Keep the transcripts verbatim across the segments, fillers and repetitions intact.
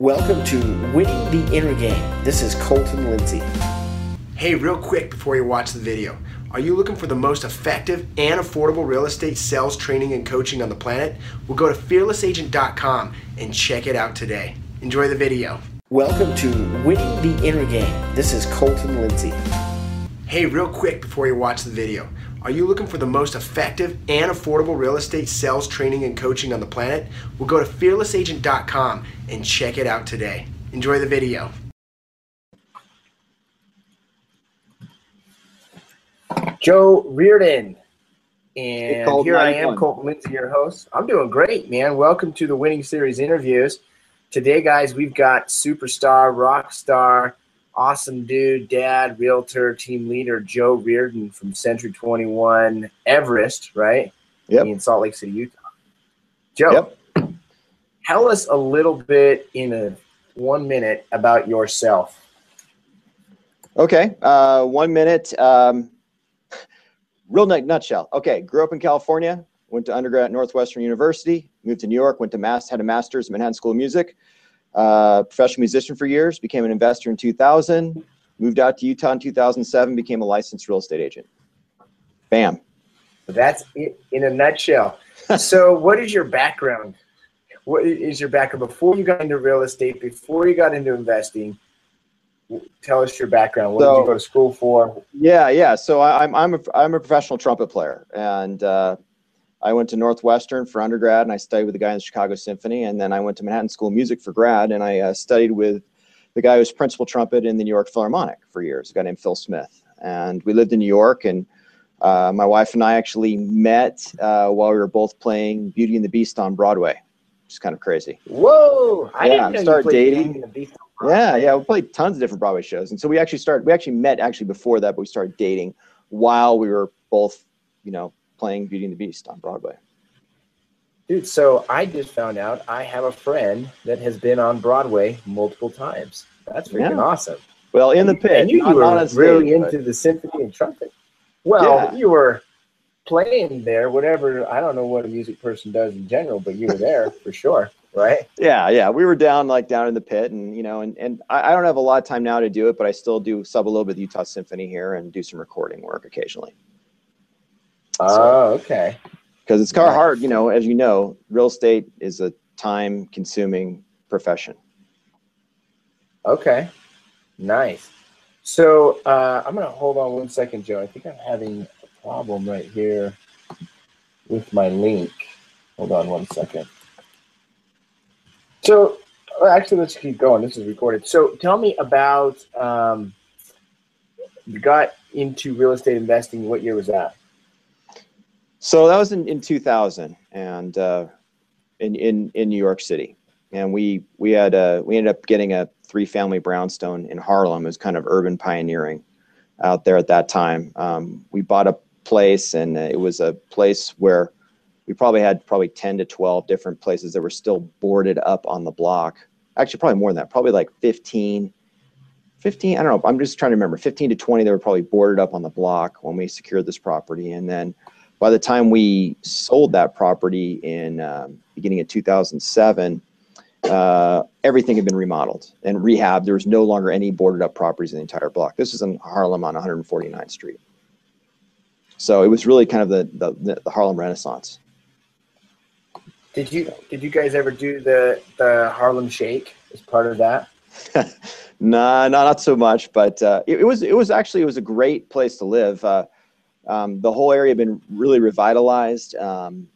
Welcome to Winning the Inner Game. This is Colton Lindsay. Hey, real quick before you watch the video, are you looking for the most effective and affordable real estate sales training and coaching on the planet? Well, go to fearless agent dot com and check it out today. Enjoy the video. Welcome to Winning the Inner Game. This is Colton Lindsay. Hey, real quick before you watch the video, are you looking for the most effective and affordable real estate sales training and coaching on the planet? Well, go to fearless agent dot com and check it out today. Enjoy the video. Joe Reardon, and here I am, Colton Lindsay, your host. I'm doing great, man. Welcome to the Winning Series Interviews. Today, guys, we've got superstar, rock star, awesome dude, dad, realtor, team leader, Joe Reardon from Century twenty-one Everest, right? Yep. In Salt Lake City, Utah. Joe, yep. Tell us a little bit in a one minute about yourself. Okay, uh, one minute. Um, real nutshell. Okay, grew up in California, went to undergrad at Northwestern University, moved to New York, went to mass, had a master's at Manhattan School of Music. Uh, professional musician for years, became an investor in two thousand, moved out to Utah in two thousand seven, became a licensed real estate agent. Bam. That's it in a nutshell. So what is your background? What is your background before you got into real estate, before you got into investing? Tell us your background. What so, did you go to school for? Yeah, yeah. So I, I'm, I'm, a, I'm a professional trumpet player, and uh, I went to Northwestern for undergrad, and I studied with the guy in the Chicago Symphony, and then I went to Manhattan School of Music for grad, and I uh, studied with the guy who was principal trumpet in the New York Philharmonic for years, a guy named Phil Smith. And we lived in New York, and uh, my wife and I actually met uh, while we were both playing Beauty and the Beast on Broadway, which is kind of crazy. Whoa! I yeah, didn't know you played dating. Beauty and the Beast on Broadway. Yeah, yeah, we played tons of different Broadway shows, and so we actually started. We actually met actually before that, but we started dating while we were both, you know, playing Beauty and the Beast on Broadway. Dude, so I just found out I have a friend that has been on Broadway multiple times. That's freaking yeah. awesome. Well, in the pit. And you, you were really into the symphony and trumpet. Well, yeah. you were playing there, whatever. I don't know what a music person does in general, but you were there for sure, right? Yeah, yeah. We were down, like, down in the pit, and, you know, and, and I, I don't have a lot of time now to do it, but I still do sub a little bit of the Utah Symphony here and do some recording work occasionally. So, oh, okay. Because it's kind of hard, you know, as you know, real estate is a time-consuming profession. Okay, nice. So uh, I'm going to hold on one second, Joe. I think I'm having a problem right here with my link. Hold on one second. So actually, let's keep going. This is recorded. So tell me about um, you got into real estate investing. What year was that? So that was in, in two thousand, and uh, in, in in New York City, and we we had a, we ended up getting a three-family brownstone in Harlem. It was kind of urban pioneering out there at that time. Um, we bought a place, and it was a place where we probably had probably ten to twelve different places that were still boarded up on the block. Actually, probably more than that. Probably like fifteen, fifteen. I don't know. I'm just trying to remember. fifteen to twenty. They were probably boarded up on the block when we secured this property, and then. By the time we sold that property in um, beginning of two thousand seven, uh, everything had been remodeled and rehabbed. There was no longer any boarded up properties in the entire block. This was in Harlem on one forty-ninth Street. So it was really kind of the the, the Harlem Renaissance. Did you did you guys ever do the the Harlem Shake as part of that? no, nah, nah, not so much. But uh, it, it was it was actually it was a great place to live. Uh, Um, the whole area had been really revitalized. Um,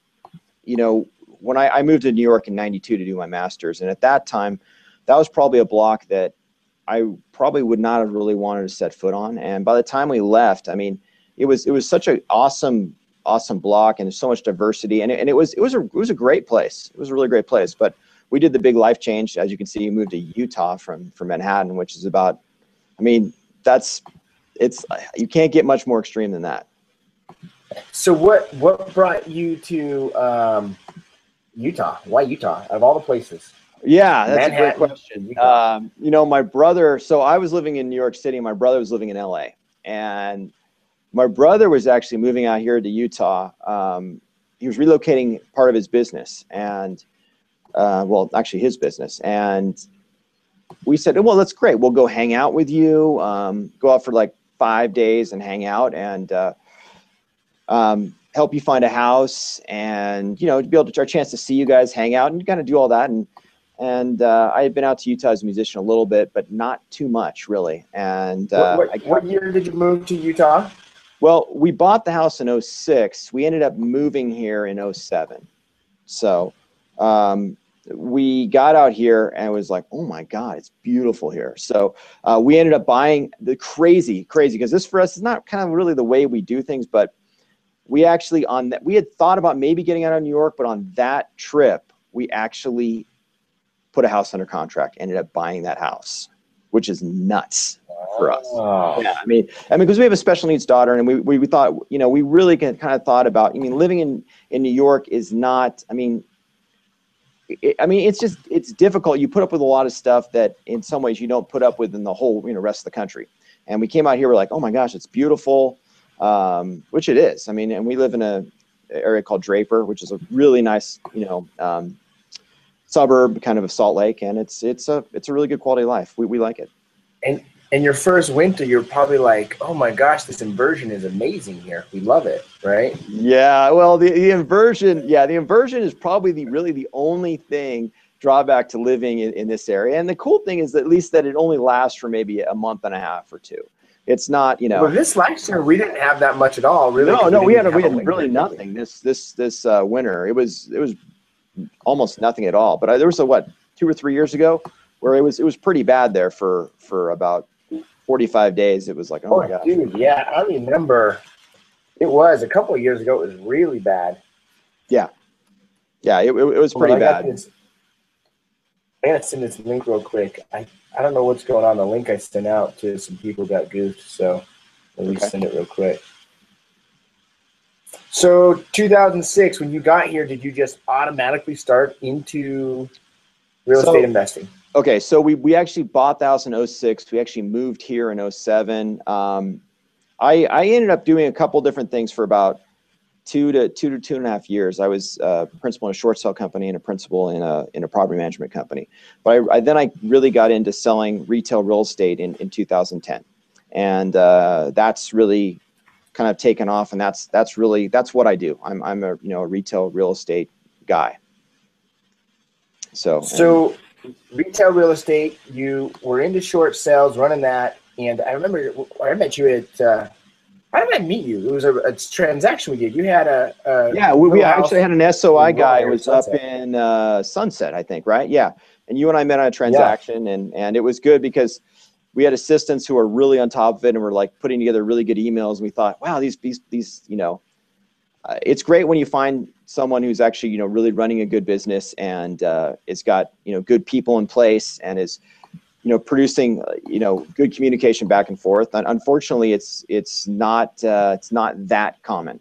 you know, when I, I moved to New York in ninety-two to do my master's, and at that time, that was probably a block that I probably would not have really wanted to set foot on. And by the time we left, I mean, it was it was such an awesome, awesome block, and there's so much diversity. And it, and it was it was a it was a great place. It was a really great place. But we did the big life change, as you can see. We moved to Utah from from Manhattan, which is about, I mean, that's it's you can't get much more extreme than that. So what what brought you to um, Utah? Why Utah? Out of all the places? Yeah, that's Manhattan, a great question. Um, you know, my brother, so I was living in New York City, and my brother was living in L A. And my brother was actually moving out here to Utah. Um, he was relocating part of his business and, uh, well, actually his business. And we said, well, that's great. We'll go hang out with you, um, go out for like five days and hang out and uh, um, help you find a house and, you know, be able to our chance to see you guys hang out and kind of do all that. And and uh, I had been out to Utah as a musician a little bit, but not too much really. And uh, what, what, I, what year did you move to Utah? Well, we bought the house in oh six. We ended up moving here in oh seven. So um, we got out here and it was like, oh my God, it's beautiful here. So uh, we ended up buying the crazy, crazy, because this for us is not kind of really the way we do things, but we actually on that, we had thought about maybe getting out of New York, but on that trip, we actually put a house under contract, ended up buying that house, which is nuts for us. Oh. Yeah, I mean, I mean, because we have a special needs daughter, and we, we, we thought, you know, we really kind of thought about, I mean, living in, in New York is not, I mean, it, I mean, it's just, it's difficult. You put up with a lot of stuff that in some ways you don't put up with in the whole, you know, rest of the country. And we came out here, we're like, oh my gosh, it's beautiful, um, which it is. I mean, and we live in a area called Draper, which is a really nice, you know, um, suburb kind of of Salt Lake. And it's, it's a, it's a really good quality of life. We, we like it. And, And your first winter, you're probably like, oh my gosh, this inversion is amazing here. We love it, right? Yeah, well, the, the inversion, yeah, the inversion is probably the really the only thing, drawback to living in, in this area. And the cool thing is at least that it only lasts for maybe a month and a half or two. It's not, you know. Well, this last year, we didn't have that much at all, really. No, no, we, we had, a, we had really nothing this this this uh, winter. It was, it was almost nothing at all. But I, there was, a, what, two or three years ago where it was, it was pretty bad there for, for about forty-five days. It was like, oh, oh my God. Dude, yeah, I remember it was a couple of years ago. It was really bad. Yeah. Yeah, it, it, it was pretty well, I bad. This, I got to send this link real quick. I, I don't know what's going on. The link I sent out to some people got goofed, so let me okay. send it real quick. So two thousand six, when you got here, did you just automatically start into real so, estate investing? Okay, so we, we actually bought the house in oh six. We actually moved here in oh seven. Um, I, I ended up doing a couple different things for about two to two to two and a half years. I was a uh, principal in a short sale company and a principal in a, in a property management company. But I, I, then I really got into selling retail real estate in, in two thousand ten. And uh, that's really kind of taken off. And that's, that's really, that's what I do. I'm, I'm a, you know, a retail real estate guy. So, so. And, retail real estate, you were into short sales, running that, and I remember I met you at, uh, how did I meet you? It was a, a transaction we did. You had a, a yeah, we, we actually had an S O I guy who was up in uh, Sunset, I think, right? Yeah, and you and I met on a transaction, yeah. and, and it was good because we had assistants who were really on top of it and were like putting together really good emails, and we thought, wow, these, these, these you know, uh, it's great when you find someone who's actually, you know, really running a good business and uh, it's got, you know, good people in place and is, you know, producing, uh, you know, good communication back and forth. And unfortunately, it's it's not uh, it's not that common.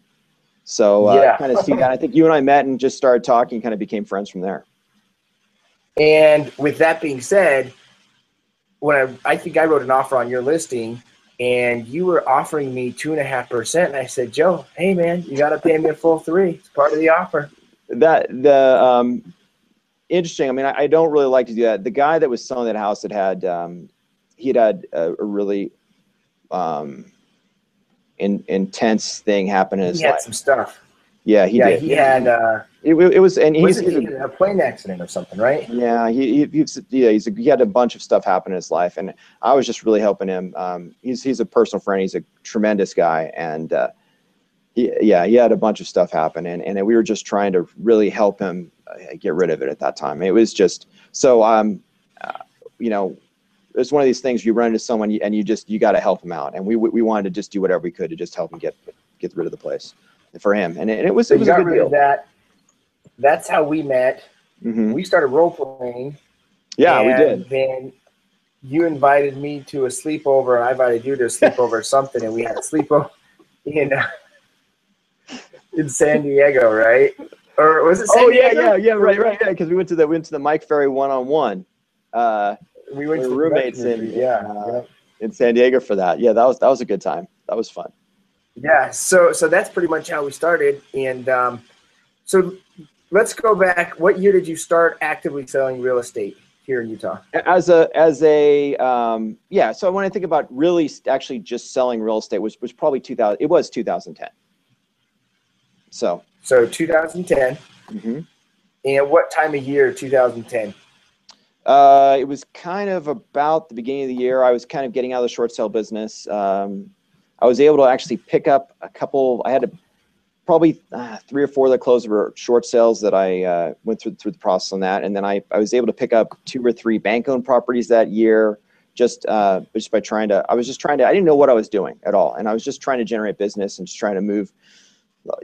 So uh, yeah. I kind of see that. I think you and I met and just started talking, kind of became friends from there. And with that being said, when I, I think I wrote an offer on your listing, and you were offering me two and a half percent. And I said, Joe, hey man, you got to pay me a full three. It's part of the offer. That the um, interesting. I mean, I, I don't really like to do that. The guy that was selling that house that had um, he had had a, a really um, in, intense thing happen in his he had life. Some stuff. Yeah, he yeah, did. He had. Uh, it, it was, and he's he he a plane accident or something, right? Yeah, he, he he's yeah he's a, he had a bunch of stuff happen in his life, and I was just really helping him. Um, he's he's a personal friend. He's a tremendous guy, and uh, he yeah he had a bunch of stuff happen, and and we were just trying to really help him get rid of it at that time. It was just so um, uh, you know, it's one of these things you run into someone and you just you got to help him out, and we we wanted to just do whatever we could to just help him get get rid of the place. For him, and it, it was, so it was a good deal. That. That's how we met. Mm-hmm. We started role playing. Yeah, and we did. Then you invited me to a sleepover, and I invited you to a sleepover or something, and we had a sleepover in uh, in San Diego, right? Or was it? San oh yeah, Diego? yeah, yeah, right, right, yeah. Because we went to the we went to the Mike Ferry one on one. Uh, we went we to roommates in yeah, uh, yeah in San Diego for that. Yeah, that was that was a good time. That was fun. Yeah, so so that's pretty much how we started. And um, so let's go back. What year did you start actively selling real estate? here in Utah? As a, as a, um, yeah. So when I think about really actually just selling real estate was, was probably two thousand, it was two thousand ten. So, so two thousand ten. Mm-hmm. And what time of year, two thousand ten? Uh, it was kind of about the beginning of the year. I was kind of getting out of the short sale business. Um, I was able to actually pick up a couple, I had a, probably uh, three or four that closed were short sales that I uh, went through through the process on that. And then I, I was able to pick up two or three bank owned properties that year just uh, just by trying to, I was just trying to, I didn't know what I was doing at all. And I was just trying to generate business and just trying to move,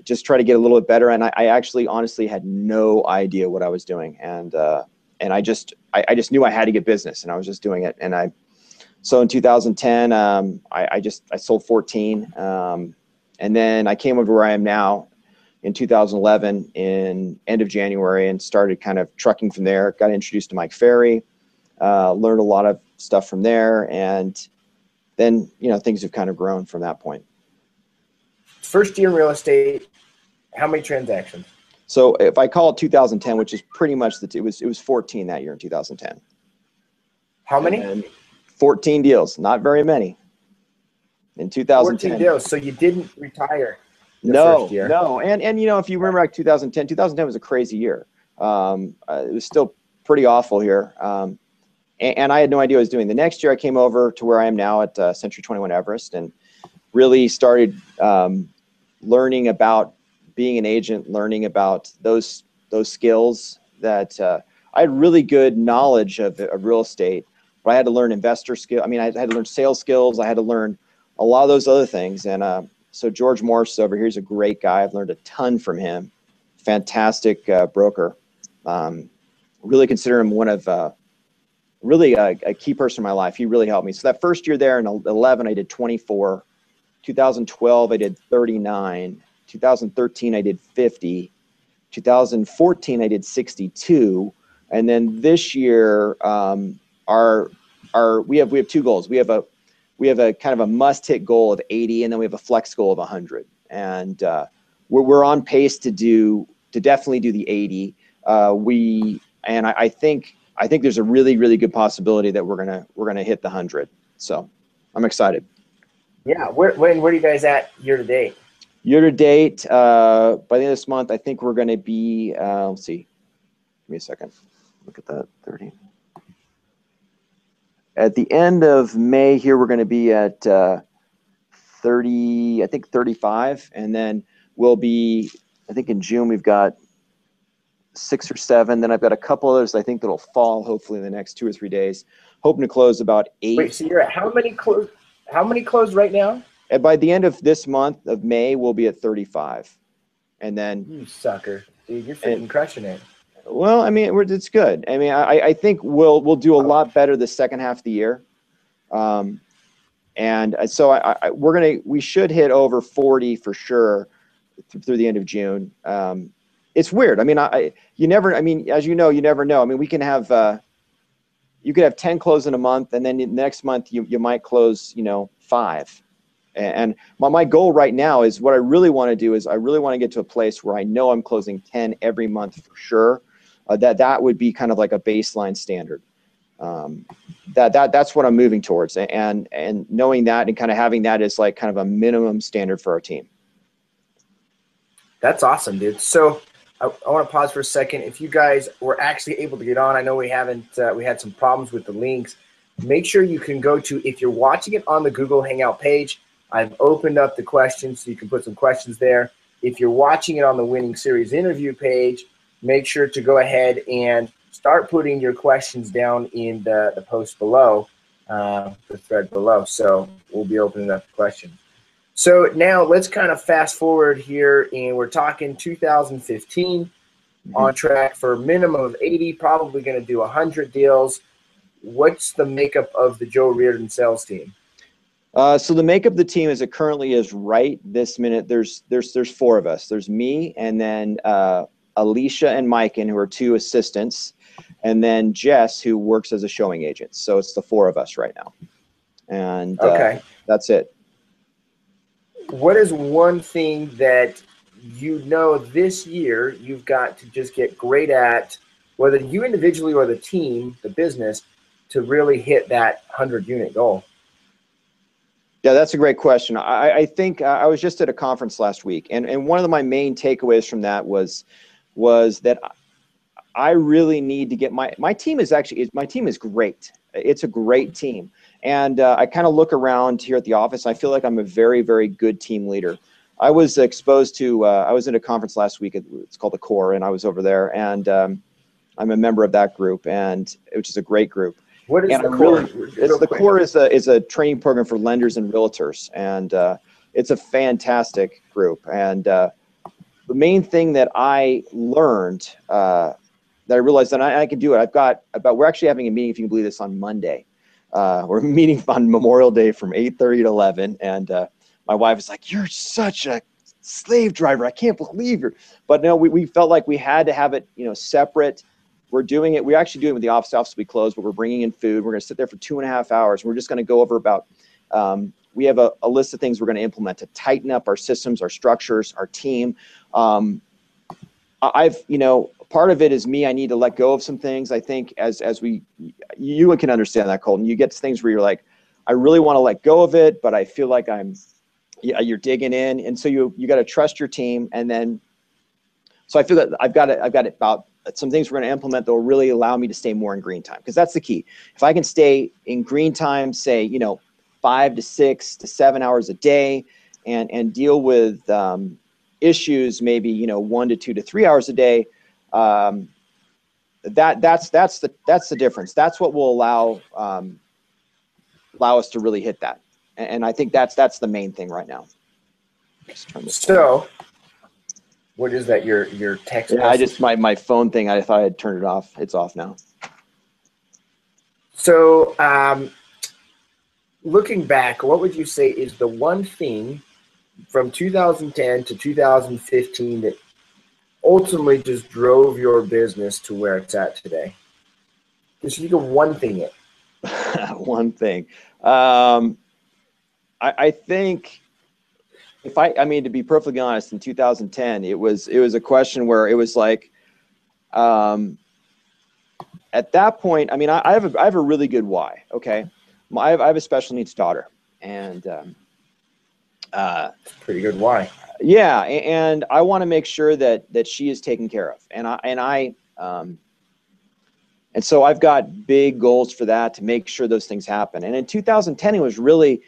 just try to get a little bit better. And I, I actually honestly had no idea what I was doing. And uh, and I just, I, I just knew I had to get business and I was just doing it. And I, so in two thousand ten, um, I, I just, I sold fourteen. Um, and then I came over to where I am now in two thousand eleven in end of January and started kind of trucking from there. Got introduced to Mike Ferry, uh, learned a lot of stuff from there. And then, you know, things have kind of grown from that point. First year in real estate, how many transactions? So if I call it two thousand ten, which is pretty much the, it was, it was fourteen that year in two thousand ten. How many? fourteen deals, not very many. In two thousand ten. fourteen deals, so you didn't retire the no, first year. No, and, and you know, if you remember like two thousand ten, two thousand ten was a crazy year. Um, uh, it was still pretty awful here. Um, and, and I had no idea what I was doing. The next year I came over to where I am now at uh, Century twenty-one Everest and really started um, learning about being an agent, learning about those those skills that uh, I had really good knowledge of, of real estate, but I had to learn investor skill. I mean, I had to learn sales skills. I had to learn a lot of those other things. And uh, so George Morris over here is a great guy. I've learned a ton from him. Fantastic uh, broker. Um, really consider him one of, uh, really a, a key person in my life. He really helped me. So that first year there in eleven, I did twenty-four. two thousand twelve, I did thirty-nine. two thousand thirteen, I did fifty. two thousand fourteen, I did sixty-two. And then this year, um, our, our, we have, we have two goals. We have a, we have a kind of a must hit goal of eighty, and then we have a flex goal of one hundred. And uh, we're, we're on pace to do, to definitely do the eighty. Uh, we, and I, I think, I think there's a really, really good possibility that we're going to, we're going to hit the one hundred. So I'm excited. Yeah. Where, when, where are you guys at year to date? Year to date, uh, by the end of this month, I think we're going to be, uh, let's see, give me a second. Look at that, thirty. At the end of May here, we're going to be at uh, thirty, I think thirty-five. And then we'll be, I think in June, we've got six or seven. Then I've got a couple others I think that'll fall hopefully in the next two or three days. Hoping to close about eight. Wait, so you're at how many close? How many closed right now? And by the end of this month of May, we'll be at thirty-five. And then you sucker, dude, you're freaking crushing it. Well, I mean, we're, it's good. I mean, I, I think we'll, we'll do a lot better the second half of the year. Um, and so I, I, we're going to, we should hit over forty for sure th through the end of June. Um, it's weird. I mean, I, I, you never, I mean, as you know, you never know. I mean, we can have, uh, you could have ten close in a month, and then the next month you, you might close, you know, five. And my, my goal right now is what I really want to do is I really want to get to a place where I know I'm closing ten every month for sure. Uh, that that would be kind of like a baseline standard. Um, that that that's what I'm moving towards, and and knowing that and kind of having that as like kind of a minimum standard for our team. That's awesome, dude. So I, I want to pause for a second. If you guys were actually able to get on, I know we haven't. Uh, we had some problems with the links. Make sure you can go to, if you're watching it on the Google Hangout page, I've opened up the questions so you can put some questions there. If you're watching it on the Winning Series interview page, make sure to go ahead and start putting your questions down in the, the post below, uh, the thread below. So we'll be opening up the questions. So now let's kind of fast forward here, and we're talking two thousand fifteen, mm-hmm. on track for a minimum of eighty, probably going to do one hundred deals. What's the makeup of the Joe Reardon sales team? Uh, so the makeup of the team as it currently is right this minute, there's, there's, there's four of us. There's me, and then uh, Alicia and Mike, and who are two assistants, and then Jess, who works as a showing agent. So it's the four of us right now. And okay. uh, that's it. What is one thing that you know this year you've got to just get great at whether you individually or the team, the business, to really hit that one hundred unit goal? Yeah, that's a great question. I, I think uh, I was just at a conference last week, and, and one of my main takeaways from that was was that I really need to get my my team is actually is, my team is great. It's a great team, and uh, I kind of look around here at the office. And I feel like I'm a very very good team leader. I was exposed to uh, I was at a conference last week. It's called The Core, and I was over there, and um, I'm a member of that group, and which is a great group. What is and the core? It's, the core is a is a training program for lenders and realtors, and uh, it's a fantastic group. And uh, the main thing that I learned uh, that I realized that I, I can do it. I've got about we're actually having a meeting, if you can believe this, on Monday. Uh, we're meeting on Memorial Day from eight thirty to eleven, and uh, my wife is like, "You're such a slave driver. I can't believe you're." But no, we we felt like we had to have it, you know, separate. We're doing it. We're actually doing it with the office. Office will be closed, but we're bringing in food. We're going to sit there for two and a half hours. We're just going to go over about, um, we have a, a list of things we're going to implement to tighten up our systems, our structures, our team. Um, I've, you know, part of it is me. I need to let go of some things. I think as, as we, you can understand that, Colton, you get to things where you're like, I really want to let go of it, but I feel like I'm, yeah, you're digging in. And so you, you got to trust your team. And then, so I feel that I've got it. I've got it about, some things we're going to implement that will really allow me to stay more in green time, because that's the key. If I can stay in green time, say, you know, five to six to seven hours a day and, and deal with um, issues, maybe, you know, one to two to three hours a day, um, that that's, that's the, that's the difference. That's what will allow, um, allow us to really hit that. And, and I think that's, that's the main thing right now. Just turn this so. Down. What is that? Your your text? Yeah, I just my my phone thing. I thought I had turned it off. It's off now. So, um, looking back, what would you say is the one thing from two thousand ten to two thousand fifteen that ultimately just drove your business to where it's at today? Just you can one thing it. One thing. Um, I I think. If I, I mean, to be perfectly honest, in two thousand ten, it was, it was a question where it was like, um, at that point, I mean, I, I have a, I have a really good why. Okay. I have, I have a special needs daughter, and, um, uh, pretty good why. Yeah. And I want to make sure that, that she is taken care of. And I, and I, um, and so I've got big goals for that to make sure those things happen. And in two thousand ten, it was really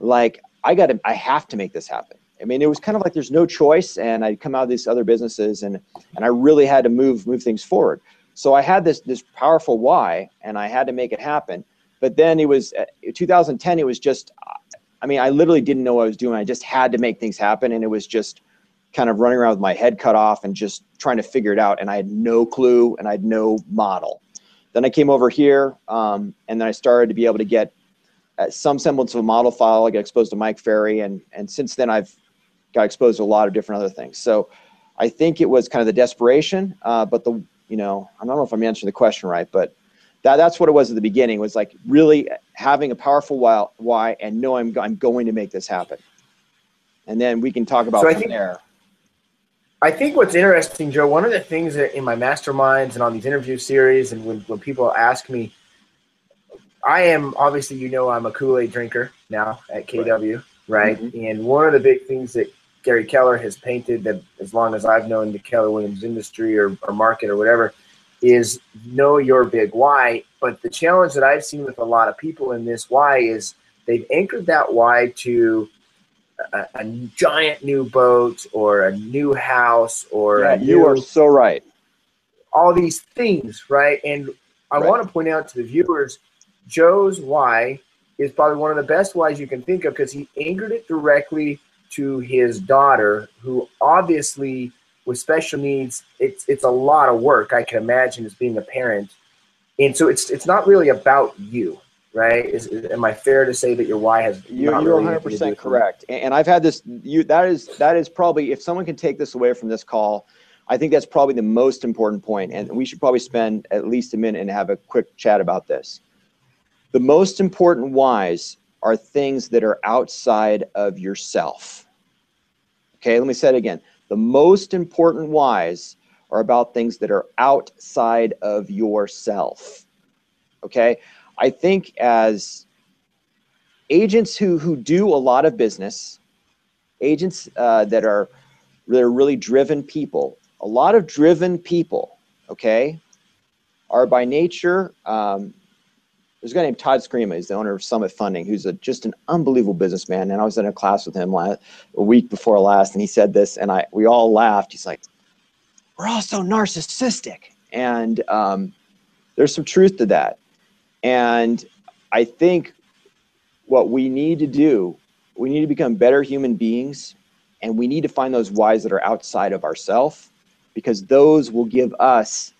like, I got to, I have to make this happen. I mean, it was kind of like there's no choice, and I'd come out of these other businesses, and and I really had to move move things forward. So I had this this powerful why, and I had to make it happen. But then it was two thousand ten. It was just, I mean, I literally didn't know what I was doing. I just had to make things happen, and it was just kind of running around with my head cut off and just trying to figure it out. And I had no clue, and I had no model. Then I came over here, um, and then I started to be able to get. Uh, some semblance of a model file. I got exposed to Mike Ferry, and and since then I've got exposed to a lot of different other things. So I think it was kind of the desperation, uh, but the, you know, I don't know if I'm answering the question right, but that that's what it was at the beginning, was like really having a powerful why, why and know I'm, I'm going to make this happen. And then we can talk about so from I think, there. I think what's interesting, Joe, one of the things that in my masterminds and on these interview series, and when, when people ask me, I am obviously, you know, I'm a Kool-Aid drinker now at K W, right? right? Mm-hmm. And one of the big things that Gary Keller has painted, that as long as I've known the Keller Williams industry or, or market or whatever, is know your big why. But the challenge that I've seen with a lot of people in this why is they've anchored that why to a, a giant new boat or a new house or yeah, a new, you are so right. All these things, right? And I right. want to point out to the viewers, Joe's why is probably one of the best whys you can think of, because he anchored it directly to his daughter, who obviously with special needs, it's it's a lot of work, I can imagine, as being a parent. And so it's it's not really about you, right? Is, is, am I fair to say that your why has you, not you're really one hundred percent correct. And, and I've had this, you, that is that is probably, if someone can take this away from this call, I think that's probably the most important point. And we should probably spend at least a minute and have a quick chat about this. The most important whys are things that are outside of yourself. Okay, let me say it again. The most important whys are about things that are outside of yourself. Okay. I think as agents who, who do a lot of business, agents uh, that are they're really driven people, a lot of driven people, okay, are by nature, um, there's a guy named Todd Screamer, he's the owner of Summit Funding, who's a, just an unbelievable businessman, and I was in a class with him last, a week before last, and he said this, and I we all laughed. He's like, we're all so narcissistic, and um, there's some truth to that, and I think what we need to do, we need to become better human beings, and we need to find those whys that are outside of ourselves, because those will give us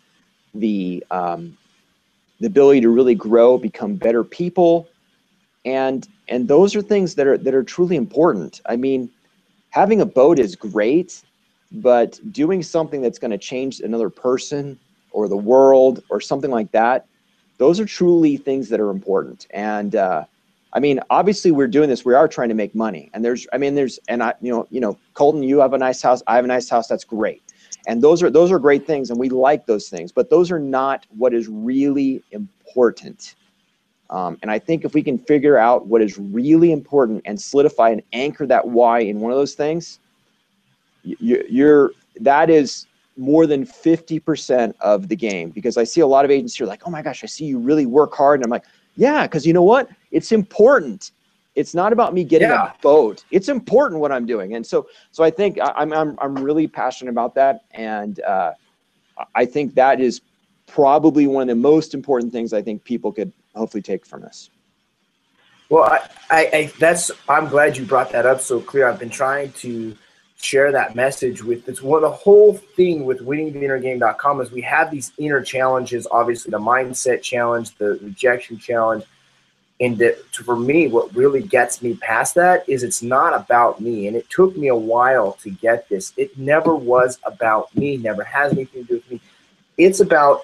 the, um, the ability to really grow, become better people. And, and those are things that are, that are truly important. I mean, having a boat is great, but doing something that's going to change another person or the world or something like that, those are truly things that are important. And, uh, I mean, obviously we're doing this, we are trying to make money, and there's, I mean, there's, and I, you know, you know, Colton, you have a nice house, I have a nice house. That's great. And those are, those are great things. And we like those things, but those are not what is really important. Um, and I think if we can figure out what is really important and solidify and anchor that why in one of those things, you, you're, that is more than fifty percent of the game, because I see a lot of agents here like, oh my gosh, I see you really work hard. And I'm like, yeah, because you know what? It's important. It's not about me getting yeah. a boat. It's important what I'm doing. And so, so I think I'm, I'm, I'm really passionate about that. And uh, I think that is probably one of the most important things I think people could hopefully take from this. Well, I, I, I that's, I'm glad you brought that up so clear. I've been trying to share that message with it's one, the whole thing with winning the inner game dot com is we have these inner challenges, obviously the mindset challenge, the rejection challenge. And that, for me, what really gets me past that is it's not about me. And it took me a while to get this. It never was about me, never has anything to do with me. It's about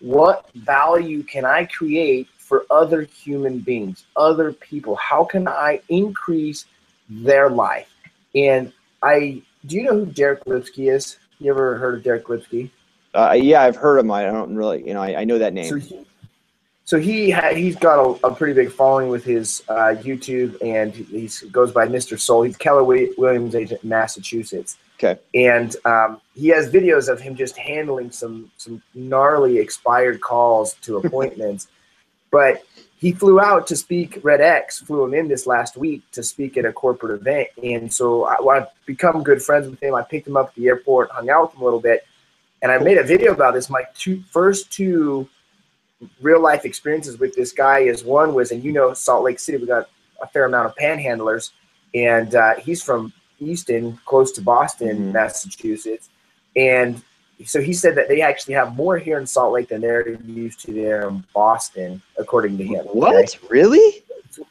what value can I create for other human beings, other people? How can I increase their life? And I, do you know who Derek Lipski is? You ever heard of Derek Lipski? Uh, yeah, I've heard of him. I don't really, you know, I, I know that name. So he, so he ha he's got a, a pretty big following with his uh, YouTube, and he goes by Mister Soul. He's Keller Williams agent in Massachusetts. Okay. And um, he has videos of him just handling some some gnarly expired calls to appointments, but he flew out to speak. Red X flew him in this last week to speak at a corporate event. And so I, well, I've become good friends with him. I picked him up at the airport, hung out with him a little bit. And I made a video about this. My two, first two real life experiences with this guy is one was, and you know, Salt Lake City, we got a fair amount of panhandlers. And uh, he's from Easton, close to Boston, mm-hmm. Massachusetts. And so he said that they actually have more here in Salt Lake than they're used to there in Boston, according to him. Okay? What? Really?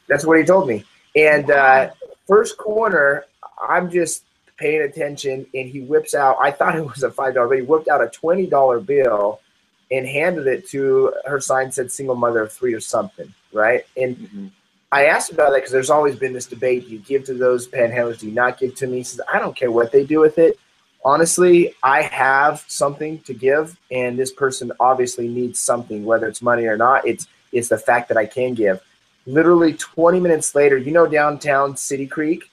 That's what he told me. And uh, first corner, I'm just paying attention, and he whips out – I thought it was a five dollar bill. He whipped out a twenty dollar bill and handed it to – her sign said single mother of three or something, right? And mm-hmm. I asked about that because there's always been this debate. Do you give to those panhandlers? Do you not give to me? He says, I don't care what they do with it. Honestly, I have something to give, and this person obviously needs something, whether it's money or not. It's it's the fact that I can give. Literally twenty minutes later, you know downtown City Creek,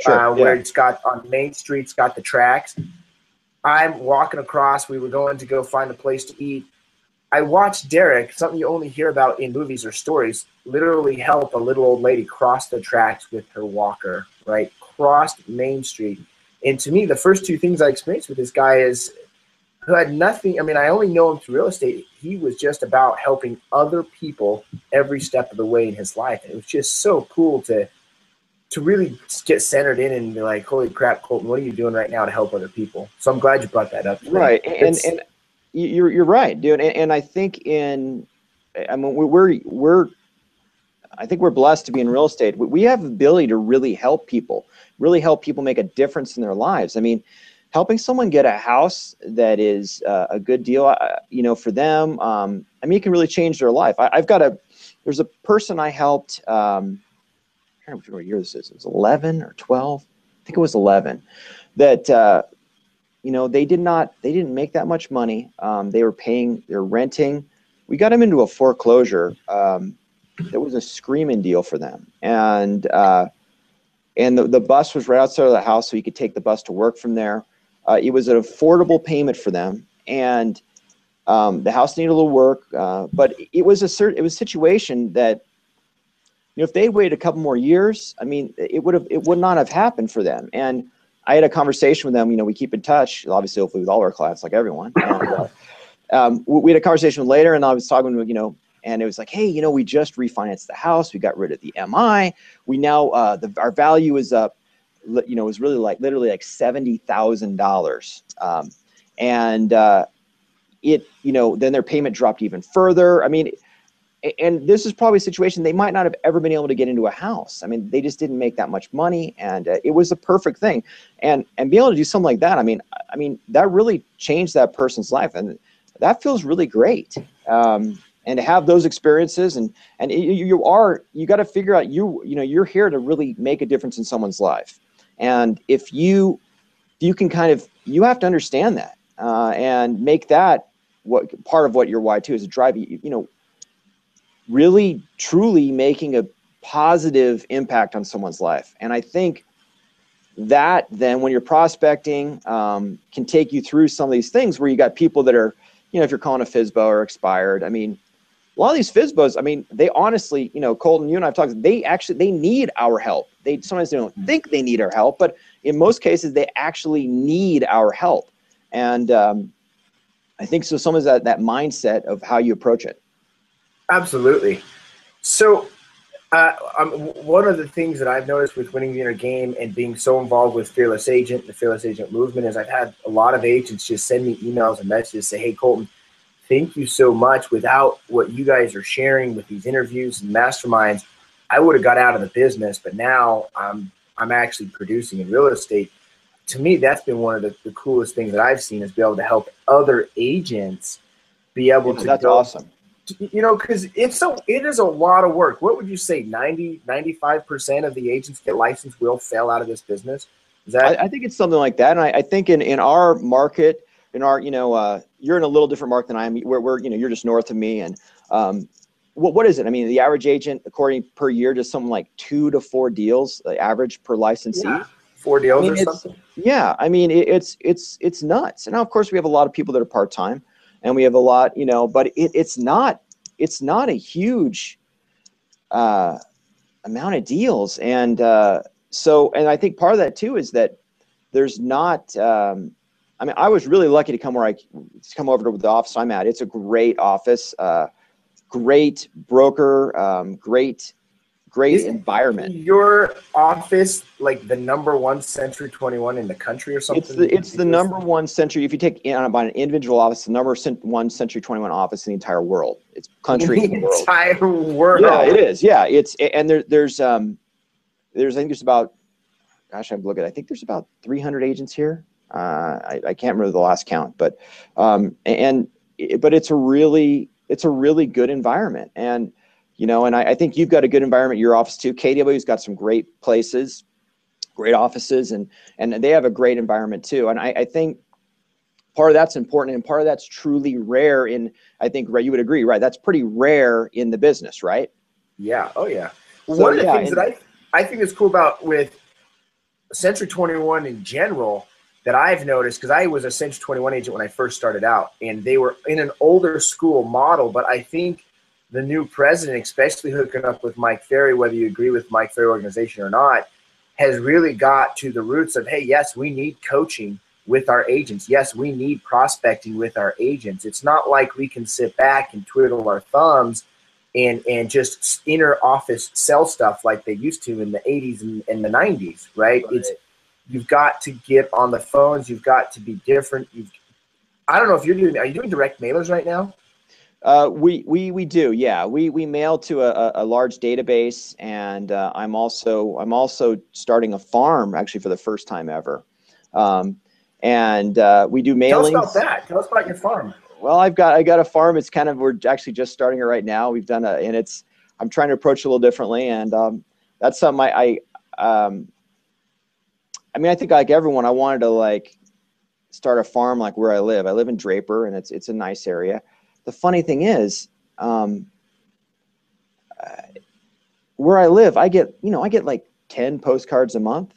sure, uh, yeah. where it's got on Main Street, it's got the tracks. I'm walking across. We were going to go find a place to eat. I watched Derek, something you only hear about in movies or stories, literally help a little old lady cross the tracks with her walker, right? Crossed Main Street. And to me, the first two things I experienced with this guy is who had nothing. I mean, I only know him through real estate. He was just about helping other people every step of the way in his life. And it was just so cool to to really get centered in and be like, holy crap, Colton, what are you doing right now to help other people? So I'm glad you brought that up today. Right. And, and you're, you're right, dude. And, and I think in I mean, we're we're I think we're blessed to be in real estate. We have the ability to really help people, really help people make a difference in their lives. I mean, helping someone get a house that is uh, a good deal, uh, you know, for them. Um, I mean, it can really change their life. I, I've got a, there's a person I helped, um, I don't know what year this is. It was eleven or twelve. I think it was eleven that uh, you know, they did not, they didn't make that much money. Um, they were paying, they're renting. We got them into a foreclosure. Um, that was a screaming deal for them. And, uh, and the, the bus was right outside of the house, so you could take the bus to work from there. Uh, it was an affordable payment for them. And um, the house needed a little work, uh, but it was a certain, it was a situation that, you know, if they waited a couple more years, I mean, it would have, it would not have happened for them. And I had a conversation with them. You know, we keep in touch, obviously, hopefully with all our clients, like everyone. And, uh, um, we had a conversation later, and I was talking to, you know, and it was like, hey, you know, we just refinanced the house. We got rid of the M I. We now, uh, the, our value is up, you know, it was really like, literally like seventy thousand dollars. Um, and uh, it, you know, then their payment dropped even further. I mean, and this is probably a situation they might not have ever been able to get into a house. I mean, they just didn't make that much money, and uh, it was the perfect thing. And and being able to do something like that, I mean, I mean that really changed that person's life, and that feels really great. Um, and to have those experiences, and and it, you are you got to figure out you you know you're here to really make a difference in someone's life, and if you you can kind of you have to understand that uh, and make that what part of what your why too is to drive you you know. Really, truly making a positive impact on someone's life. And I think that then when you're prospecting um, can take you through some of these things where you got people that are, you know, if you're calling a F S B O or expired, I mean, a lot of these F S B Os, I mean, they honestly, you know, Colton, you and I've talked, they actually, they need our help. They sometimes they don't think they need our help, but in most cases they actually need our help. And um, I think so some is that, that mindset of how you approach it. Absolutely. So uh, um, one of the things that I've noticed with Winning the Inner Game and being so involved with Fearless Agent, the Fearless Agent movement, is I've had a lot of agents just send me emails and messages, say, hey, Colton, thank you so much. Without what you guys are sharing with these interviews and masterminds, I would have got out of the business, but now I'm, I'm actually producing in real estate. To me, that's been one of the, the coolest things that I've seen, is be able to help other agents be able yeah, to that's go awesome. You know, because it's so it is a lot of work. What would you say, ninety, ninety-five percent of the agents get licensed will fail out of this business? Is that I, I think it's something like that. And I, I think in, in our market, in our, you know, uh, you're in a little different market than I am. We're, we're you know, you're just north of me. And um, what what is it? I mean, the average agent, according per year, does something like two to four deals, the average per licensee. Yeah, four deals I mean, or something. Yeah, I mean, it, it's it's it's nuts. And now, of course, we have a lot of people that are part time. And we have a lot, you know, but it, it's not, it's not a huge uh, amount of deals. And uh, so, and I think part of that too, is that there's not, um, I mean, I was really lucky to come where I come over to the office I'm at. It's a great office, uh, great broker, um, great, great Isn't environment. Your office, like the number one Century twenty-one in the country or something? It's the, it's the number one Century. If you take in about an individual office, the number one Century twenty-one office in the entire world. It's country in the world. Entire world. Yeah, it is. Yeah, it's and there, there's um, there's I think there's about, gosh, I'm looking. I think there's about three hundred agents here. Uh, I I can't remember the last count, but um, and but it's a really it's a really good environment. And you know, and I, I think you've got a good environment at your office too. K W U's got some great places, great offices, and and they have a great environment too. And I, I think part of that's important, and part of that's truly rare in, I think, right, you would agree, right? That's pretty rare in the business, right? Yeah. Oh, yeah. So, One of the yeah, things and, that I, I think is cool about with Century twenty-one in general that I've noticed, because I was a Century twenty-one agent when I first started out, and they were in an older school model, but I think the new president, especially hooking up with Mike Ferry, whether you agree with Mike Ferry organization or not, has really got to the roots of, hey, yes, we need coaching with our agents. Yes, we need prospecting with our agents. It's not like we can sit back and twiddle our thumbs and, and just inner office sell stuff like they used to in the eighties and, and the nineties, right? right? It's You've got to get on the phones. You've got to be different. You've, I don't know if you're doing – are you doing direct mailers right now? Uh, we, we, we do. Yeah. We, we mail to a, a large database, and, uh, I'm also, I'm also starting a farm actually for the first time ever. Um, and, uh, we do mailings. Tell us about that. Tell us about your farm. Well, I've got, I got a farm. It's kind of, we're actually just starting it right now. We've done a, and it's, I'm trying to approach it a little differently. And, um, that's something I, I, um, I mean, I think like everyone, I wanted to like start a farm like where I live. I live in Draper, and it's it's a nice area. The funny thing is, um, uh, where I live, I get, you know, I get like ten postcards a month.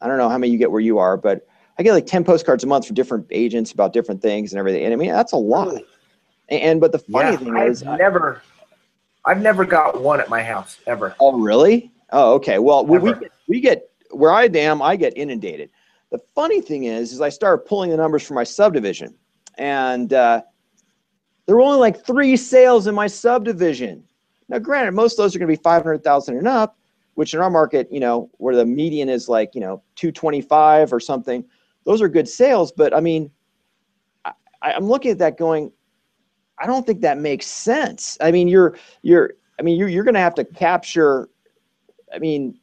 I don't know how many you get where you are, but I get like ten postcards a month from different agents about different things and everything. And I mean, that's a lot. And, and but the funny yeah, thing I've is never, I, I've never got one at my house ever. Oh, really? Oh, okay. Well, we, we, we get where I am, I get inundated. The funny thing is, is I started pulling the numbers for my subdivision, and uh, there were only like three sales in my subdivision. Now, granted, most of those are going to be five hundred thousand and up, which in our market, you know, where the median is like, you know, two twenty-five or something, those are good sales. But I mean, I, I'm looking at that going, I don't think that makes sense. I mean, you're, you're, I mean, you're, you're going to have to capture, I mean,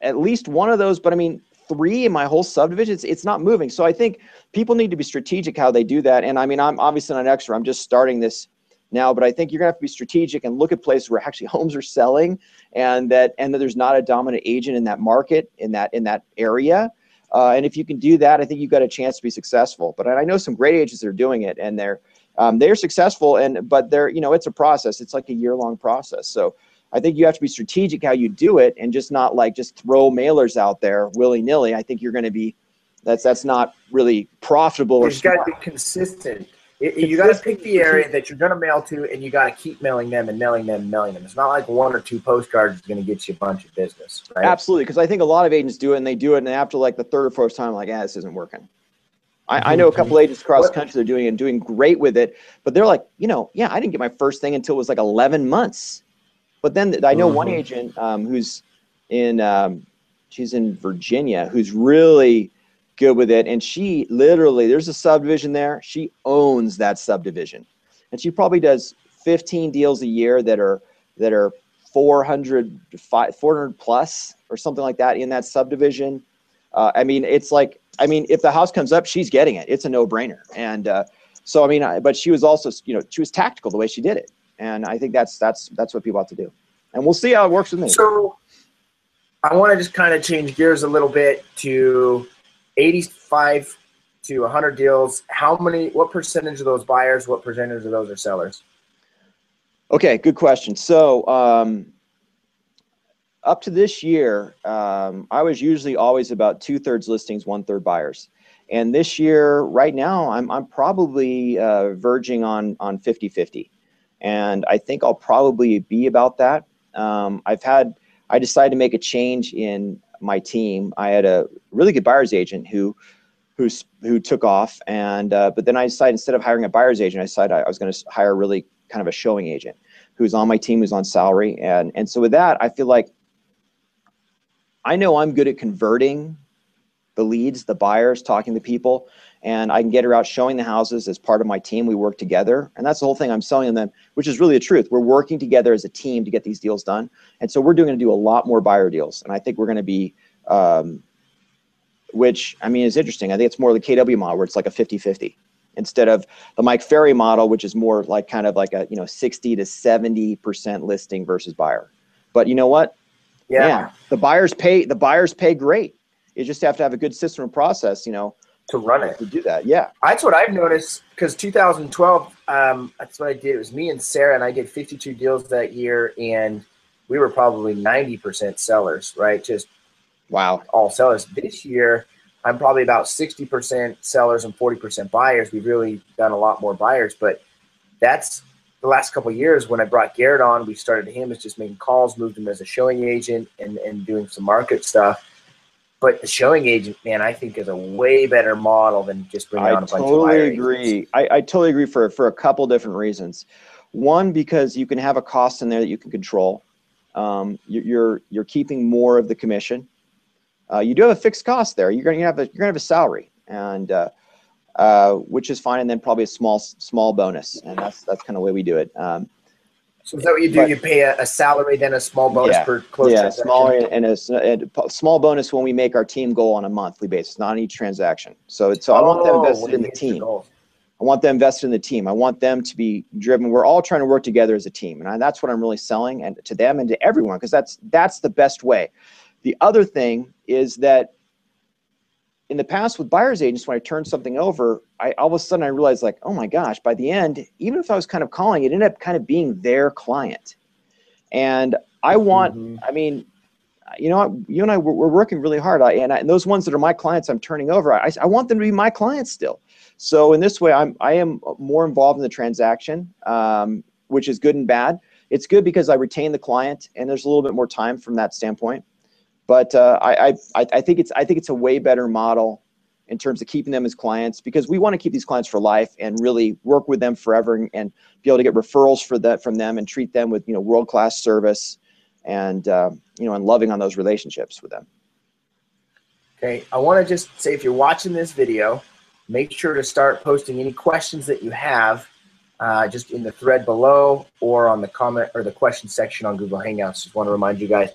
at least one of those, but I mean, three in my whole subdivision, it's, it's not moving. So I think people need to be strategic how they do that. And I mean, I'm obviously not an expert. I'm just starting this now, but I think you're gonna have to be strategic and look at places where actually homes are selling, and that and that there's not a dominant agent in that market, in that in that area. Uh, and if you can do that, I think you've got a chance to be successful. But I know some great agents that are doing it, and they're um, they're successful. And but they're you know it's a process. It's like a year long process. So I think you have to be strategic how you do it, and just not like just throw mailers out there willy nilly. I think you're going to be, that's that's not really profitable. Or you've got to be consistent. It, consistent. You got to pick the area that you're going to mail to, and you got to keep mailing them and mailing them and mailing them. It's not like one or two postcards is going to get you a bunch of business. Right? Absolutely, because I think a lot of agents do it, and they do it, and after like the third or fourth time, like, ah, this isn't working. I, I know a couple agents across the country that are doing it and doing great with it, but they're like, you know, yeah, I didn't get my first thing until it was like eleven months. But then I know one agent um, who's in, um, she's in Virginia, who's really good with it. And she literally, there's a subdivision there. She owns that subdivision. And she probably does fifteen deals a year that are, that are four hundred, four hundred plus or something like that in that subdivision. Uh, I mean, it's like, I mean, if the house comes up, she's getting it. It's a no brainer. And uh, so, I mean, I, but she was also, you know, she was tactical the way she did it. And I think that's that's that's what people have to do, and we'll see how it works with me. So, I want to just kind of change gears a little bit to eighty-five to one hundred deals. How many? What percentage of those buyers? What percentage of those are sellers? Okay, good question. So, um, up to this year, um, I was usually always about two thirds listings, one third buyers. And this year, right now, I'm I'm probably uh, verging on on fifty fifty. And I think I'll probably be about that. Um, I've had, I decided to make a change in my team. I had a really good buyer's agent who, who, who took off. And, uh, but then I decided instead of hiring a buyer's agent, I decided I was going to hire really kind of a showing agent who's on my team, who's on salary. And, and so with that, I feel like I know I'm good at converting the leads, the buyers, talking to people, and I can get her out showing the houses as part of my team. We work together, and that's the whole thing I'm selling them, which is really the truth. We're working together as a team to get these deals done, and so we're going to do a lot more buyer deals, and I think we're going to be, um, which, I mean, is interesting. I think it's more the K W model where it's like a fifty fifty instead of the Mike Ferry model, which is more like kind of like a, you know, sixty to seventy percent listing versus buyer. But you know what? Yeah. Man, the buyers pay, the buyers pay great. You just have to have a good system and process, you know, to run it, to do that. Yeah. That's what I've noticed, because two thousand twelve, um, that's what I did. It was me and Sarah, and I did fifty-two deals that year, and we were probably ninety percent sellers, right? Just wow, all sellers. This year, I'm probably about sixty percent sellers and forty percent buyers. We've really done a lot more buyers, but that's the last couple of years. When I brought Garrett on, we started him as just making calls, moved him as a showing agent, and, and doing some market stuff. But the showing agent, man, I think is a way better model than just bringing on a bunch of buyers. I totally agree. I, I totally agree for, for a couple different reasons. One, because you can have a cost in there that you can control. Um, you, you're you're keeping more of the commission. Uh, you do have a fixed cost there. You're gonna have a you're gonna have a salary, and uh, uh, which is fine, and then probably a small small bonus, and that's that's kind of the way we do it. Um, So is that what you do? But, you pay a, a salary, then a small bonus yeah, per close yeah, transaction? Yeah, and a, and a small bonus when we make our team goal on a monthly basis, not on each transaction. So, so oh, I want them invested in the team. I want them invested in the team. I want them to be driven. We're all trying to work together as a team, and I, that's what I'm really selling, and to them and to everyone, because that's that's the best way. The other thing is that in the past with buyer's agents, when I turned something over, I all of a sudden I realized, like, oh my gosh, by the end, even if I was kind of calling, it ended up kind of being their client. And I want, mm-hmm. I mean, you know what, you and I, we're, we're working really hard. I, and, I, and those ones that are my clients I'm turning over, I, I want them to be my clients still. So in this way, I'm, I am more involved in the transaction, um, which is good and bad. It's good because I retain the client and there's a little bit more time from that standpoint. But uh, I, I, I think it's I think it's a way better model in terms of keeping them as clients, because we want to keep these clients for life and really work with them forever, and, and be able to get referrals for that from them and treat them with, you know, world-class service and uh, you know, and loving on those relationships with them. Okay, I want to just say, if you're watching this video, make sure to start posting any questions that you have uh, just in the thread below or on the comment or the question section on Google Hangouts. Just want to remind you guys.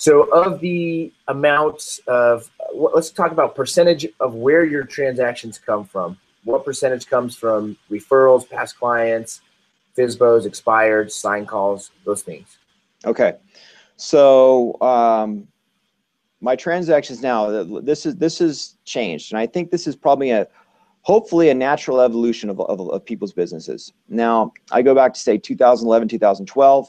So of the amounts of, let's talk about percentage of where your transactions come from. What percentage comes from referrals, past clients, F S B Os, expired, sign calls, those things? Okay. So um, my transactions now, this is this is changed. And I think this is probably a, hopefully a natural evolution of, of, of people's businesses. Now, I go back to say two thousand eleven, two thousand twelve,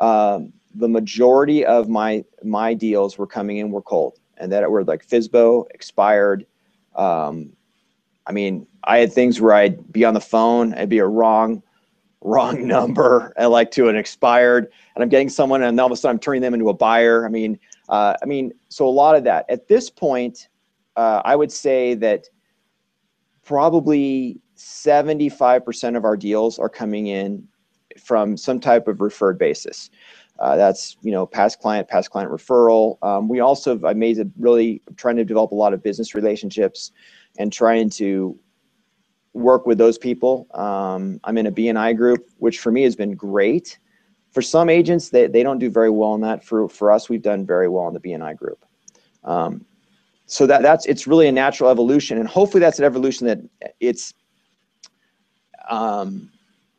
um, the majority of my my deals were coming in were cold, and that were like F S B O, expired. Um, I mean, I had things where I'd be on the phone, I'd be a wrong, wrong number, and like to an expired, and I'm getting someone, and all of a sudden I'm turning them into a buyer. I mean, uh, I mean, so a lot of that. At this point, uh, I would say that probably seventy-five percent of our deals are coming in from some type of referred basis. Uh, that's, you know, past client, past client referral. Um, we also, I made a really trying to develop a lot of business relationships and trying to work with those people. Um, I'm in a B N I group, which for me has been great. For some agents, they, they don't do very well in that. For, for us, we've done very well in the B N I group. Um, so that, that's, it's really a natural evolution. And hopefully that's an evolution that it's, um,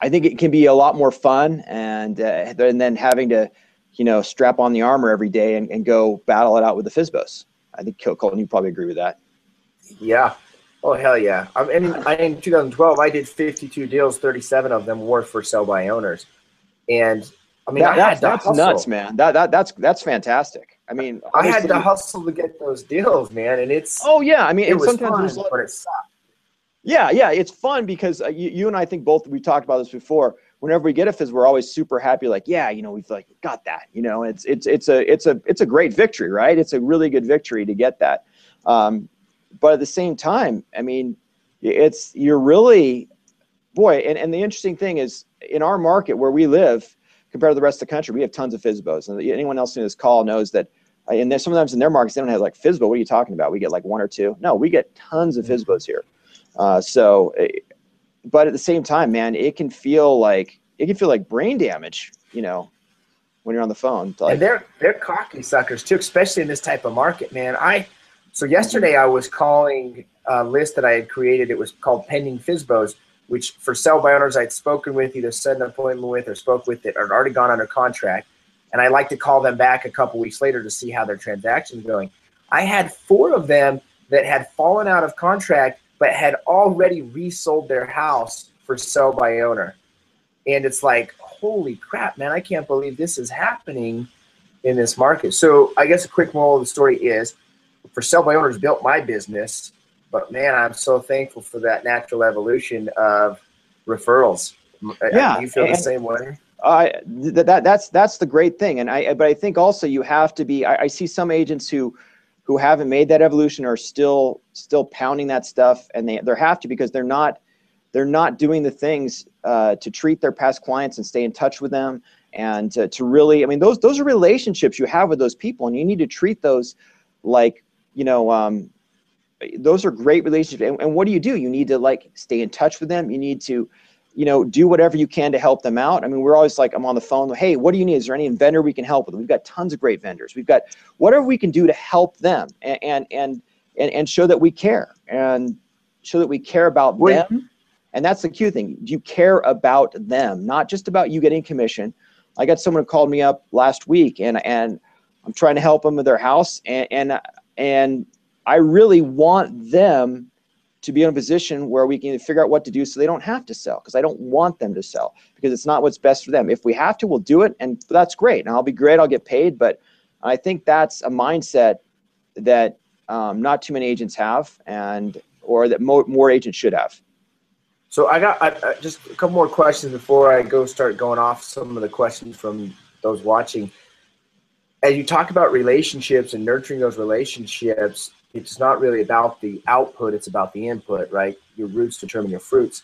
I think it can be a lot more fun, and uh, and then having to, you know, strap on the armor every day and, and go battle it out with the F S B Os. I think Colton, you probably agree with that. Yeah. Oh hell yeah. I mean, I, in two thousand twelve, I did fifty-two deals. thirty-seven of them were for sell by owners, and I mean, that, I that's, had that's nuts, man. That that that's that's fantastic. I mean, I had to hustle to get those deals, man, and it's oh yeah. I mean, it was sometimes fun, it was like, but it sucked. Yeah, yeah, it's fun because uh, you, you and I think both, we've talked about this before. Whenever we get a F S B O, we're always super happy. Like, yeah, you know, we've like got that. You know, it's it's it's a it's a it's a great victory, right? It's a really good victory to get that. Um, but at the same time, I mean, it's you're really, boy. And and the interesting thing is, in our market where we live, compared to the rest of the country, we have tons of F S B Os. And anyone else in this call knows that. And sometimes in their markets, they don't have like F S B O. What are you talking about? We get like one or two. No, we get tons of F S B Os here. Uh, so, but at the same time, man, it can feel like, it can feel like brain damage, you know, when you're on the phone. Like, and they're, they're cocky suckers too, especially in this type of market, man. I, so yesterday I was calling a list that I had created. It was called Pending F S B Os, which for sell by owners I'd spoken with, either set an appointment with or spoke with that had already gone under contract. And I like to call them back a couple weeks later to see how their transaction's going. I had four of them that had fallen out of contract, but had already resold their house for sell by owner. And it's like, holy crap, man, I can't believe this is happening in this market. So I guess a quick moral of the story is, for sell by owners built my business, but man, I'm so thankful for that natural evolution of referrals. Yeah. Do you feel the same way? Uh, th that, that's, that's the great thing. And I, but I think also you have to be, I, I see some agents who, who haven't made that evolution are still still pounding that stuff, and they they have to, because they're not they're not doing the things uh, to treat their past clients and stay in touch with them, and to, to really, I mean, those those are relationships you have with those people, and you need to treat those like, you know, um, those are great relationships. And, and what do you do? You need to like stay in touch with them. You need to, you know, do whatever you can to help them out. I mean, we're always like, I'm on the phone, hey, what do you need? Is there any vendor we can help with? We've got tons of great vendors. We've got whatever we can do to help them, and and and, and show that we care, and show that we care about Wait. them. And that's the cute thing. You care about them, not just about you getting commission. I got someone who called me up last week, and and I'm trying to help them with their house, and and, and I really want them to be in a position where we can figure out what to do so they don't have to sell, because I don't want them to sell, because it's not what's best for them. If we have to, we'll do it, and that's great. And I'll be great. I'll get paid. But I think that's a mindset that um, not too many agents have, and or that more, more agents should have. So I got I, I, just a couple more questions before I go start going off some of the questions from those watching. As you talk about relationships and nurturing those relationships, it's not really about the output, it's about the input, right? Your roots determine your fruits.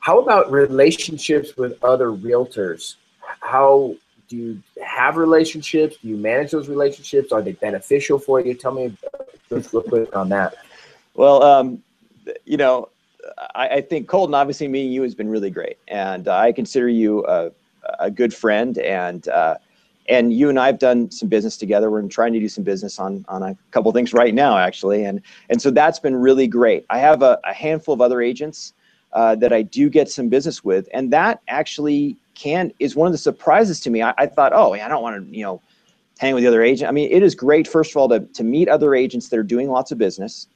How about relationships with other realtors? How do you have relationships? Do you manage those relationships? Are they beneficial for you? Tell me just real quick on that. Well, um, you know, I, I think, Colton, obviously meeting you has been really great. And uh, I consider you a, a good friend, and uh, And you and I have done some business together. We're trying to do some business on, on a couple of things right now, actually. And, and so that's been really great. I have a, a handful of other agents uh, that I do get some business with. And that actually can is one of the surprises to me. I, I thought, oh, I don't want to, you know, hang with the other agent. I mean, it is great, first of all, to, to meet other agents that are doing lots of business,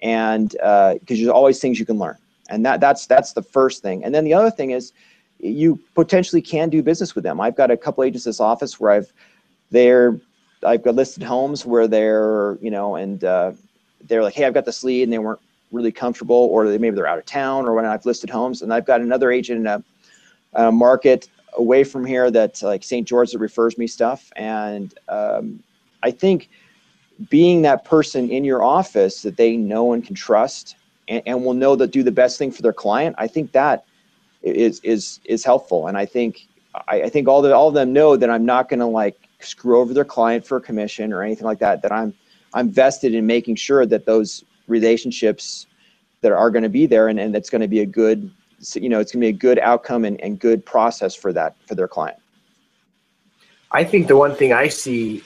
and because uh, there's always things you can learn. And that that's that's the first thing. And then the other thing is, you potentially can do business with them. I've got a couple agents in this office where I've, they're, I've got listed homes where they're, you know, and uh, they're like, hey, I've got this lead, and they weren't really comfortable, or they, maybe they're out of town, or when I've listed homes, and I've got another agent in a, a market away from here that's like Saint George that refers me stuff. And um, I think being that person in your office that they know and can trust, and, and will know that do the best thing for their client, I think that is is is helpful. And I think I, I think all the all of them know that I'm not going to like screw over their client for a commission or anything like that. That I'm I'm vested in making sure that those relationships that are going to be there, and and that's going to be a good, you know, it's going to be a good outcome and and good process for that for their client. I think the one thing I see,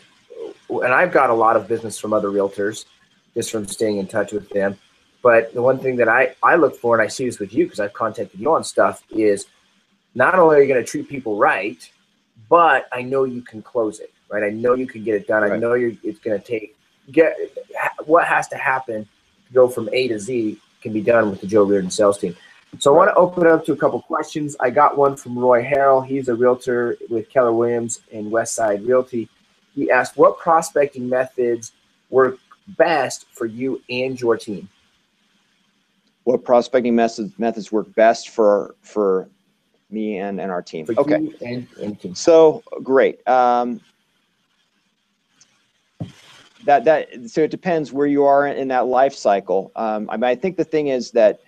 and I've got a lot of business from other realtors, just from staying in touch with them. But the one thing that I, I look for, and I see this with you because I've contacted you on stuff, is not only are you going to treat people right, but I know you can close it, right? I know you can get it done. Right. I know you're, it's going to take get what has to happen to go from A to Z can be done with the Joe Reardon sales team. So I want to open it up to a couple questions. I got one from Roy Harrell. He's a realtor with Keller Williams and Westside Realty. He asked, what prospecting methods work best for you and your team? What prospecting methods methods work best for for me and, and our team? For okay, you and, and team. So great. Um, that that so it depends where you are in that life cycle. Um, I mean, I think the thing is that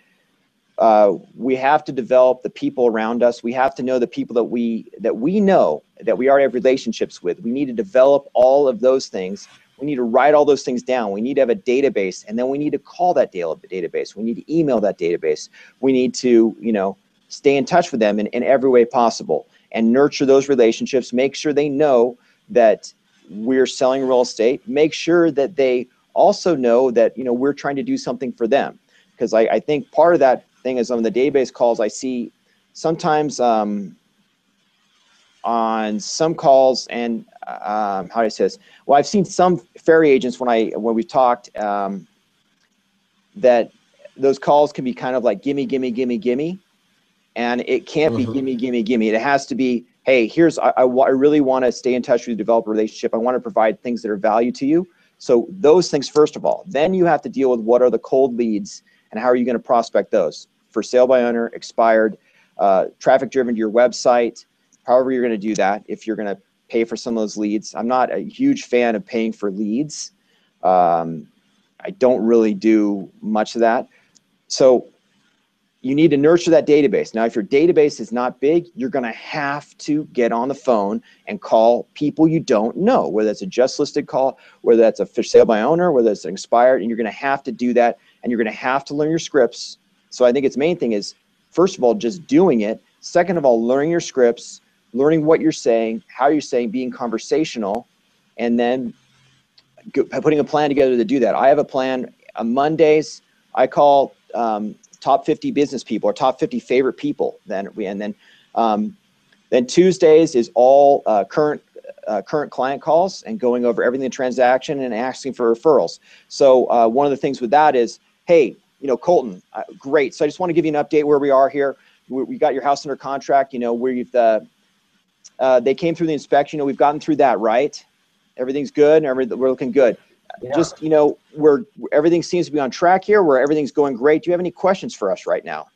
uh, we have to develop the people around us. We have to know the people that we that we know that we already have relationships with. We need to develop all of those things. We need to write all those things down. We need to have a database, and then we need to call that database. We need to email that database. We need to, you know, stay in touch with them in, in every way possible and nurture those relationships. Make sure they know that we're selling real estate. Make sure that they also know that, you know, we're trying to do something for them. Because I, I think part of that thing is on the database calls, I see sometimes um, on some calls and um, how do I say this? Well, I've seen some Ferry agents when I, when we talked, um, that those calls can be kind of like, gimme, gimme, gimme, gimme. And it can't mm-hmm. be gimme, gimme, gimme. It has to be, hey, here's, I, I, I really want to stay in touch with you, develop a relationship. I want to provide things that are value to you. So those things, first of all, then you have to deal with what are the cold leads and how are you going to prospect those for sale by owner, expired, uh, traffic driven to your website. However you're going to do that, if you're going to pay for some of those leads. I'm not a huge fan of paying for leads. Um, I don't really do much of that. So you need to nurture that database. Now, if your database is not big, you're going to have to get on the phone and call people you don't know, whether it's a just listed call, whether that's a for sale by owner, whether it's an expired, and you're going to have to do that, and you're going to have to learn your scripts. So I think its main thing is, first of all, just doing it. Second of all, learning your scripts, learning what you're saying, how you're saying, being conversational, and then putting a plan together to do that. I have a plan. On Mondays, I call um, top fifty business people or top fifty favorite people. Then we, and then um, then Tuesdays is all uh, current uh, current client calls and going over everything in the transaction and asking for referrals. So uh, one of the things with that is, hey, you know, Colton, uh, great. So I just want to give you an update where we are here. We, we got your house under contract. You know, we've uh, uh, they came through the inspection. You know, we've gotten through that, right? Everything's good, and every, we're looking good. Yeah. Just, you know, we're everything seems to be on track here. Where everything's going great. Do you have any questions for us right now?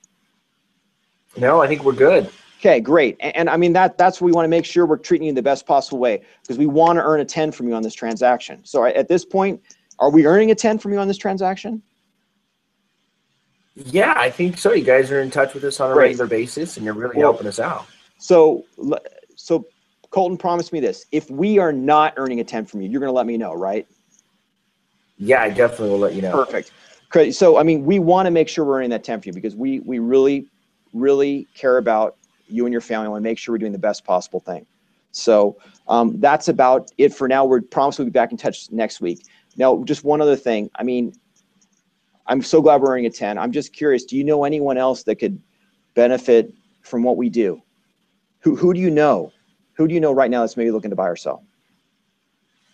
No, I think we're good. Okay, great. And, and I mean, that that's what we want to make sure we're treating you in the best possible way, because we want to earn a ten from you on this transaction. So at this point, are we earning a ten from you on this transaction? Yeah, I think so. You guys are in touch with us on a great. regular basis, and you're really cool. helping us out. So, so Colton, promised me this. If we are not earning a ten from you, you're going to let me know, right? Yeah, I definitely will let you know. Perfect. Great. So, I mean, we want to make sure we're earning that ten for you, because we, we really, really care about you and your family. I want to make sure we're doing the best possible thing. So um, that's about it for now. We're promised we'll be back in touch next week. Now, just one other thing. I mean, I'm so glad we're earning a ten. I'm just curious, do you know anyone else that could benefit from what we do? Who, who do you know? Who do you know right now that's maybe looking to buy or sell?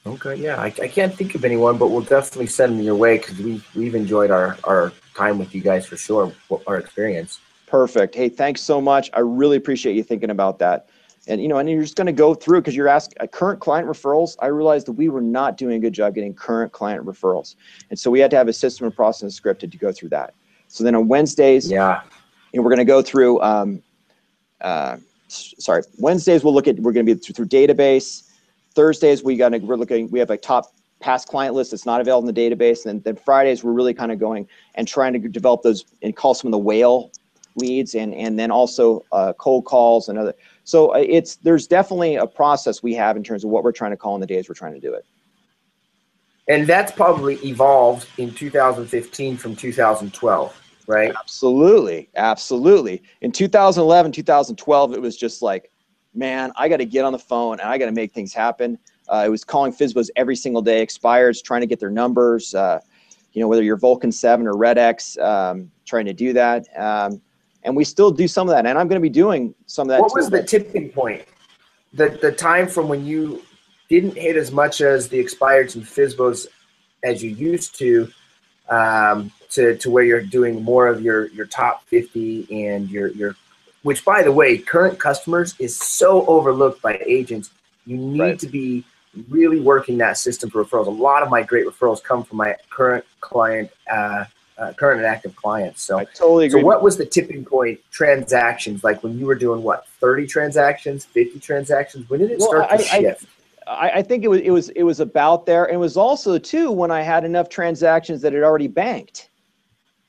Okay, yeah, I, I can't think of anyone, but we'll definitely send them your way, because we, we've enjoyed our, our time with you guys for sure, our experience. Perfect. Hey, thanks so much. I really appreciate you thinking about that. And, you know, and you're just going to go through, because you're asking uh, current client referrals. I realized that we were not doing a good job getting current client referrals. And so we had to have a system and process scripted to go through that. So then on Wednesdays, yeah, and we're going to go through, um, uh, sorry, Wednesdays we'll look at, we're going to be through, through database. Thursdays, we got to, we're looking, we have a top past client list that's not available in the database. And then, then Fridays, we're really kind of going and trying to develop those and call some of the whale leads, and and then also uh, cold calls and other. So it's there's definitely a process we have in terms of what we're trying to call in the days we're trying to do it. And that's probably evolved in two thousand fifteen from two thousand twelve, right? Absolutely, absolutely. In two thousand eleven, two thousand twelve, it was just like, man, I got to get on the phone and I got to make things happen. Uh, it was calling F S B Os every single day, expireds, trying to get their numbers. Uh, you know, whether you're Vulcan seven or Red X, um, trying to do that. Um, And we still do some of that, and I'm going to be doing some of that. What was the tipping point? The the time from when you didn't hit as much as the expireds and F S B Os as you used to, um, to to where you're doing more of your your top fifty and your your, which by the way, current customers is so overlooked by agents. You need right. to be really working that system for referrals. A lot of my great referrals come from my current client. Uh, Uh, current and active clients. So I totally agree. So what was the tipping point? Transactions, like when you were doing what, thirty transactions, fifty transactions? When did it well, start I, to shift? I, I think it was it was it was about there, and it was also too when I had enough transactions that had already banked,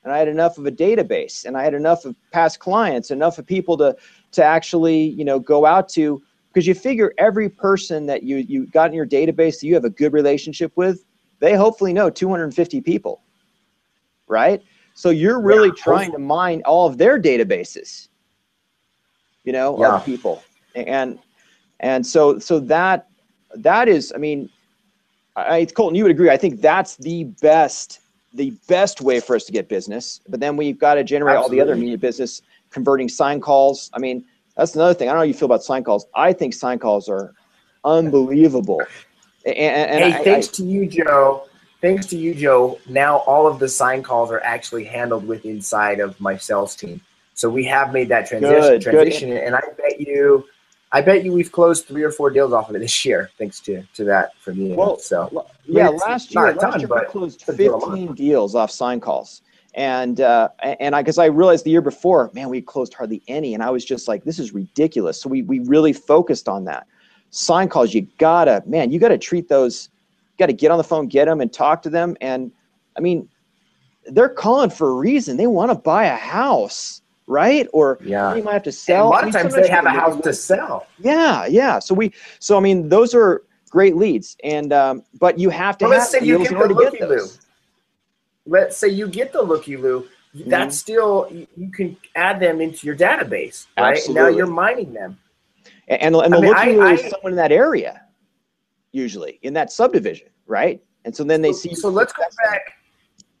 and I had enough of a database, and I had enough of past clients, enough of people to to actually you know go out to, because you figure every person that you you got in your database that you have a good relationship with, they hopefully know two hundred fifty people. Right? So you're really yeah, trying to mine all of their databases, you know, yeah. of people. And, and so, so that, that is, I mean, I, Colton, you would agree. I think that's the best, the best way for us to get business, but then we've got to generate Absolutely. all the other media business, converting sign calls. I mean, that's another thing. I don't know how you feel about sign calls. I think sign calls are unbelievable. And, and hey, I, thanks I, to you, Joe. Thanks to you, Joe, now all of the sign calls are actually handled with inside of my sales team. So we have made that transition, good, transition, good. and I bet you, I bet you we've closed three or four deals off of it this year, thanks to to that from you. Well, so yeah, I mean, last year, last ton, year we closed fifteen deals off sign calls, and uh, and I because I realized the year before, man, we closed hardly any, and I was just like, this is ridiculous. So we we really focused on that sign calls. You gotta, man, you gotta treat those. Got to get on the phone, get them and talk to them. And I mean, they're calling for a reason. They want to buy a house, right? Or yeah. they might have to sell. And a lot I mean, of times they have a house to sell. Yeah. Yeah. So we, so I mean, those are great leads. And, um, but you have to, well, have let's say you get the looky-loo. Let's say you get the looky-loo. Mm-hmm. That's still, you can add them into your database, right? Absolutely. And now you're mining them. And, and, and the I mean, looky-loo I, I, is someone in that area, usually in that subdivision, right? And so then they so, see. So let's go back.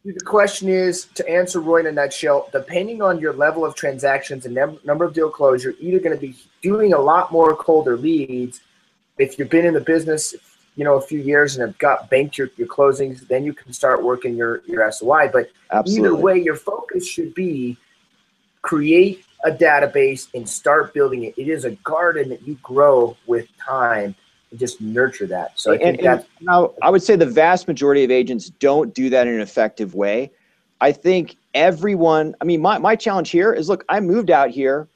The question is, to answer Roy in a nutshell, depending on your level of transactions and number of deal closure, you're either going to be doing a lot more colder leads if you've been in the business, you know, a few years and have got banked your, your closings, then you can start working your, your S O I. But Absolutely. Either way, your focus should be create a database and start building it. It is a garden that you grow with time and just nurture that. So I think and, that's and I would say the vast majority of agents don't do that in an effective way. I think everyone, I mean, my, my challenge here is, look, I moved out here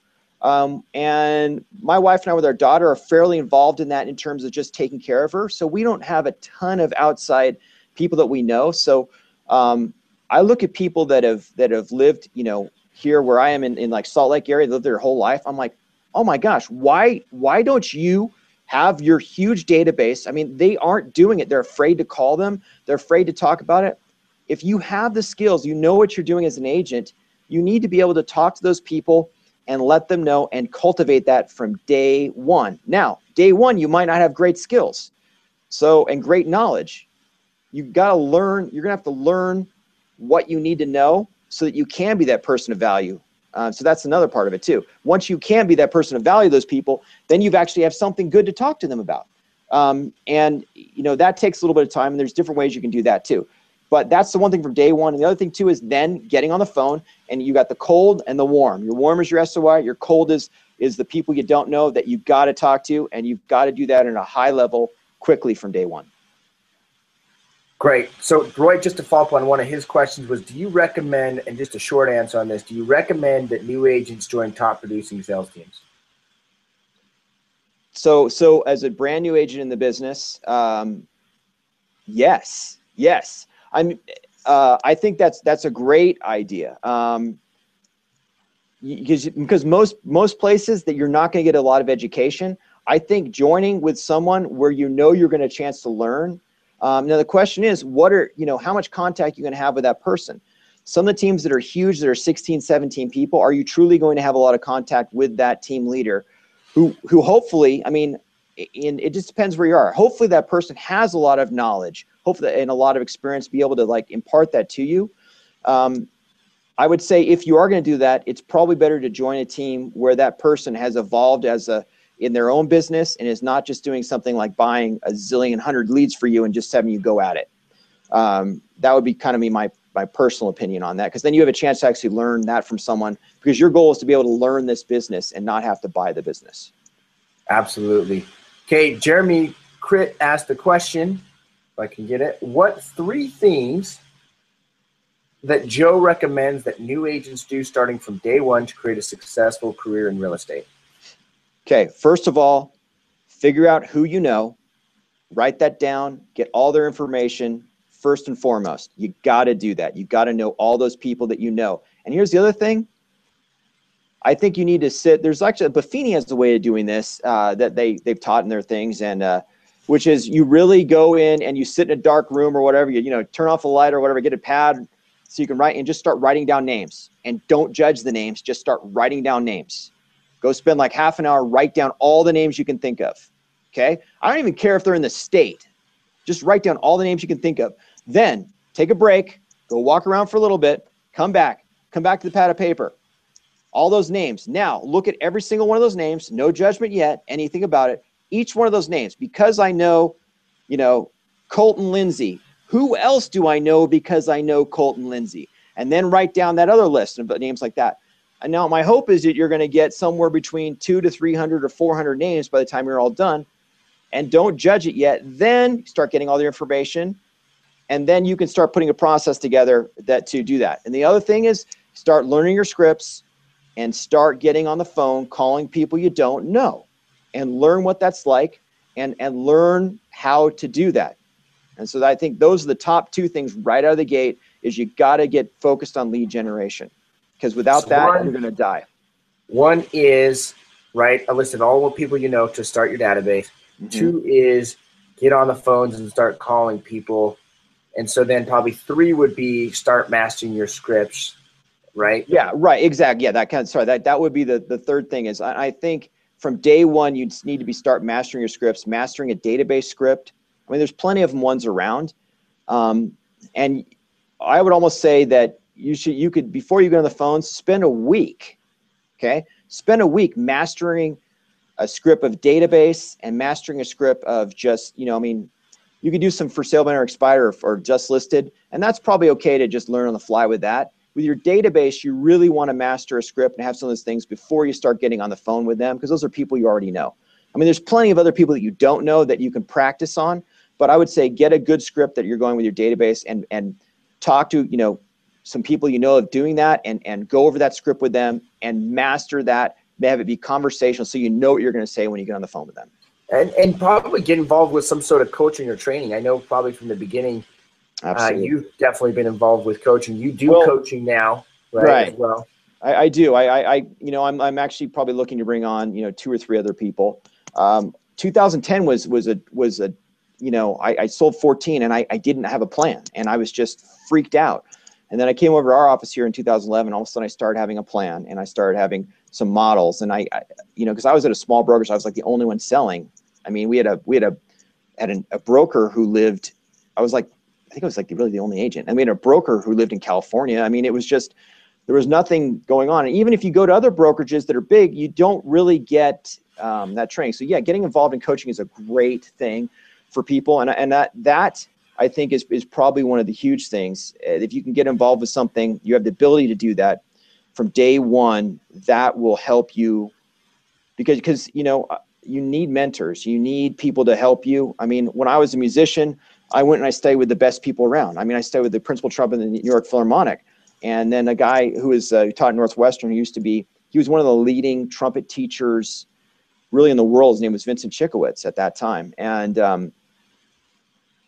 um, and my wife and I with our daughter are fairly involved in that in terms of just taking care of her. So we don't have a ton of outside people that we know. So um, I look at people that have, that have lived, you know, here where I am in, in like Salt Lake area, lived their whole life. I'm like, oh my gosh, why, why don't you have your huge database? I mean, they aren't doing it. They're afraid to call them. They're afraid to talk about it. If you have the skills, you know what you're doing as an agent, you need to be able to talk to those people and let them know and cultivate that from day one. Now, day one, you might not have great skills so and great knowledge. You've got to learn, you're gonna have to learn what you need to know so that you can be that person of value. Uh, so that's another part of it too. Once you can be that person of value to those people, then you've actually have something good to talk to them about. Um, and you know that takes a little bit of time, and there's different ways you can do that too. But that's the one thing from day one. And the other thing too is then getting on the phone, and you got the cold and the warm. Your warm is your S O I, your cold is is the people you don't know that you've got to talk to, and you've got to do that in a high level quickly from day one. Great. So Roy, just to follow up on one of his questions was, do you recommend, and just a short answer on this, do you recommend that new agents join top producing sales teams? So, so as a brand new agent in the business, um, yes, yes. I'm, uh, I think that's, that's a great idea. Um, because, because most, most places that you're not going to get a lot of education, I think joining with someone where, you know, you're going to chance to learn. Um, now the question is, what are, you know, how much contact you're going to have with that person? Some of the teams that are huge, that are sixteen, seventeen people, are you truly going to have a lot of contact with that team leader who, who hopefully, I mean, in, it just depends where you are. Hopefully that person has a lot of knowledge, hopefully, and a lot of experience, be able to like impart that to you. Um, I would say if you are going to do that, it's probably better to join a team where that person has evolved as a, in their own business and is not just doing something like buying a zillion hundred leads for you and just having you go at it. Um, that would be kind of me, my, my personal opinion on that. Cause then you have a chance to actually learn that from someone, because your goal is to be able to learn this business and not have to buy the business. Absolutely. Okay. Jeremy Crit asked the question, if I can get it, what three things that Joe recommends that new agents do starting from day one to create a successful career in real estate? Okay. First of all, figure out who you know, write that down, get all their information. First and foremost, you got to do that. You got to know all those people that you know. And here's the other thing. I think you need to sit, there's actually, Buffini has a way of doing this uh, that they, they've taught in their things, and uh, which is you really go in and you sit in a dark room or whatever, you, you know, turn off a light or whatever, get a pad so you can write and just start writing down names, and don't judge the names. Just start writing down names. Go spend like half an hour, write down all the names you can think of. Okay. I don't even care if they're in the state, just write down all the names you can think of. Then take a break, go walk around for a little bit, come back, come back to the pad of paper, all those names. Now look at every single one of those names, no judgment yet, anything about it. Each one of those names, because I know, you know, Colton Lindsay, who else do I know? Because I know Colton Lindsay, and then write down that other list of names like that. And now my hope is that you're going to get somewhere between two to three hundred or four hundred names by the time you're all done, and don't judge it yet. Then start getting all the information, and then you can start putting a process together that to do that. And the other thing is start learning your scripts and start getting on the phone, calling people you don't know, and learn what that's like, and, and learn how to do that. And so I think those are the top two things right out of the gate, is you got to get focused on lead generation. Because without that, one, you're going to die. One is, right, a list of all the people you know to start your database. Mm-hmm. Two is get on the phones and start calling people. And so then probably three would be start mastering your scripts, right? Yeah, right, exactly. Yeah, that kind of, sorry, that, that would be the, the third thing is I, I think from day one, you need to be start mastering your scripts, mastering a database script. I mean, there's plenty of them ones around. Um, and I would almost say that you should, you could, before you go on the phone, spend a week. Okay. Spend a week mastering a script of database and mastering a script of just, you know, I mean, you could do some for sale, banner, expired, or, or just listed, and that's probably okay to just learn on the fly with that. With your database, you really want to master a script and have some of those things before you start getting on the phone with them, because those are people you already know. I mean, there's plenty of other people that you don't know that you can practice on, but I would say get a good script that you're going with your database, and and talk to, you know, some people you know of doing that, and and go over that script with them and master that. Have it be conversational, so you know what you're going to say when you get on the phone with them. And and probably get involved with some sort of coaching or training. I know probably from the beginning. Absolutely. Uh, you've definitely been involved with coaching. You do well, coaching now, right? right. As well, I, I do. I, I, I, you know, I'm, I'm actually probably looking to bring on, you know, two or three other people. Um, two thousand ten was was a was a, you know, I, I sold fourteen, and I, I didn't have a plan, and I was just freaked out. And then I came over to our office here in two thousand eleven. All of a sudden, I started having a plan, and I started having some models, and I, I you know, because I was at a small brokerage, I was like the only one selling. I mean, we had a we had a at an, a broker who lived. I was like. I think it was like really the only agent. I mean, a broker who lived in California. I mean, it was just, there was nothing going on. And even if you go to other brokerages that are big, you don't really get um, that training. So yeah, getting involved in coaching is a great thing for people. And, and that, that I think is, is probably one of the huge things. If you can get involved with something, you have the ability to do that from day one, that will help you because, because, you know, you need mentors, you need people to help you. I mean, when I was a musician, I went and I stayed with the best people around. I mean, I stayed with the principal trumpet in the New York Philharmonic. And then a guy who was uh, who taught at Northwestern, who used to be, he was one of the leading trumpet teachers really in the world. His name was Vincent Chickowitz at that time. And um,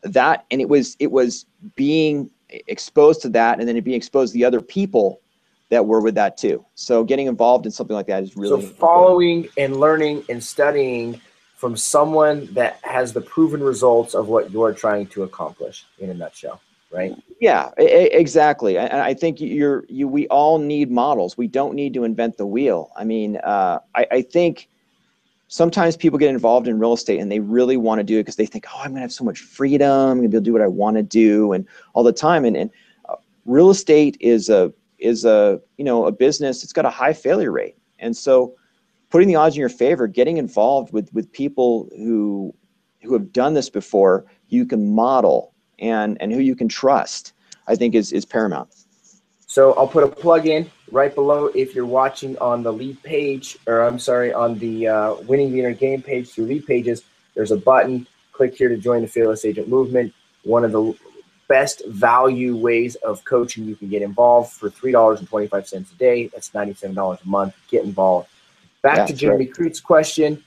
that, and it was, it was being exposed to that, and then it being exposed to the other people that were with that too. So getting involved in something like that is really so following important. And learning and studying from someone that has the proven results of what you're trying to accomplish in a nutshell, right? Yeah, exactly. And I think you're, you, we all need models. We don't need to invent the wheel. I mean, uh, I, I think sometimes people get involved in real estate and they really want to do it because they think, oh, I'm going to have so much freedom. I'm going to be able to do what I want to do and all the time. And, and uh, real estate is a, is a, you know, a business. It's got a high failure rate. And so, putting the odds in your favor, getting involved with, with people who who have done this before, you can model and, and who you can trust, I think is, is paramount. So I'll put a plug in right below if you're watching on the lead page, or I'm sorry, on the uh, Winning the Inner Game page through lead pages, there's a button, click here to join the Fearless Agent Movement. One of the best value ways of coaching you can get involved for three dollars and twenty-five cents a day, that's ninety-seven dollars a month, get involved. Back yeah, to Jeremy Crute's question,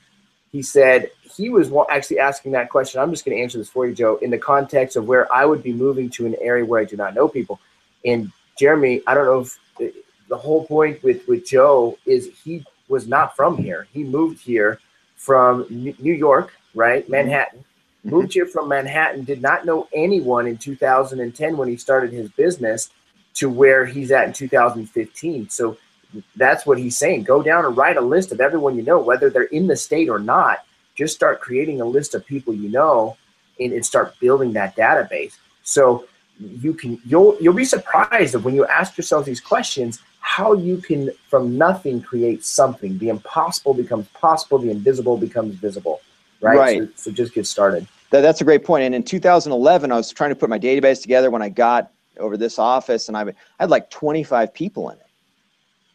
he said he was actually asking that question. I'm just going to answer this for you, Joe, in the context of where I would be moving to an area where I do not know people. And Jeremy, I don't know if the, the whole point with, with Joe is he was not from here. He moved here from New York, right, Manhattan. Mm-hmm. Moved here from Manhattan, did not know anyone in two thousand ten when he started his business to where he's at in two thousand fifteen. So that's what he's saying. Go down and write a list of everyone you know, whether they're in the state or not. Just start creating a list of people you know, and, and start building that database. So you can you'll you'll be surprised of when you ask yourself these questions, how you can from nothing create something. The impossible becomes possible. The invisible becomes visible. Right. Right. So, so just get started. That, that's a great point. And in two thousand eleven, I was trying to put my database together when I got over this office, and I I had like twenty-five people in it.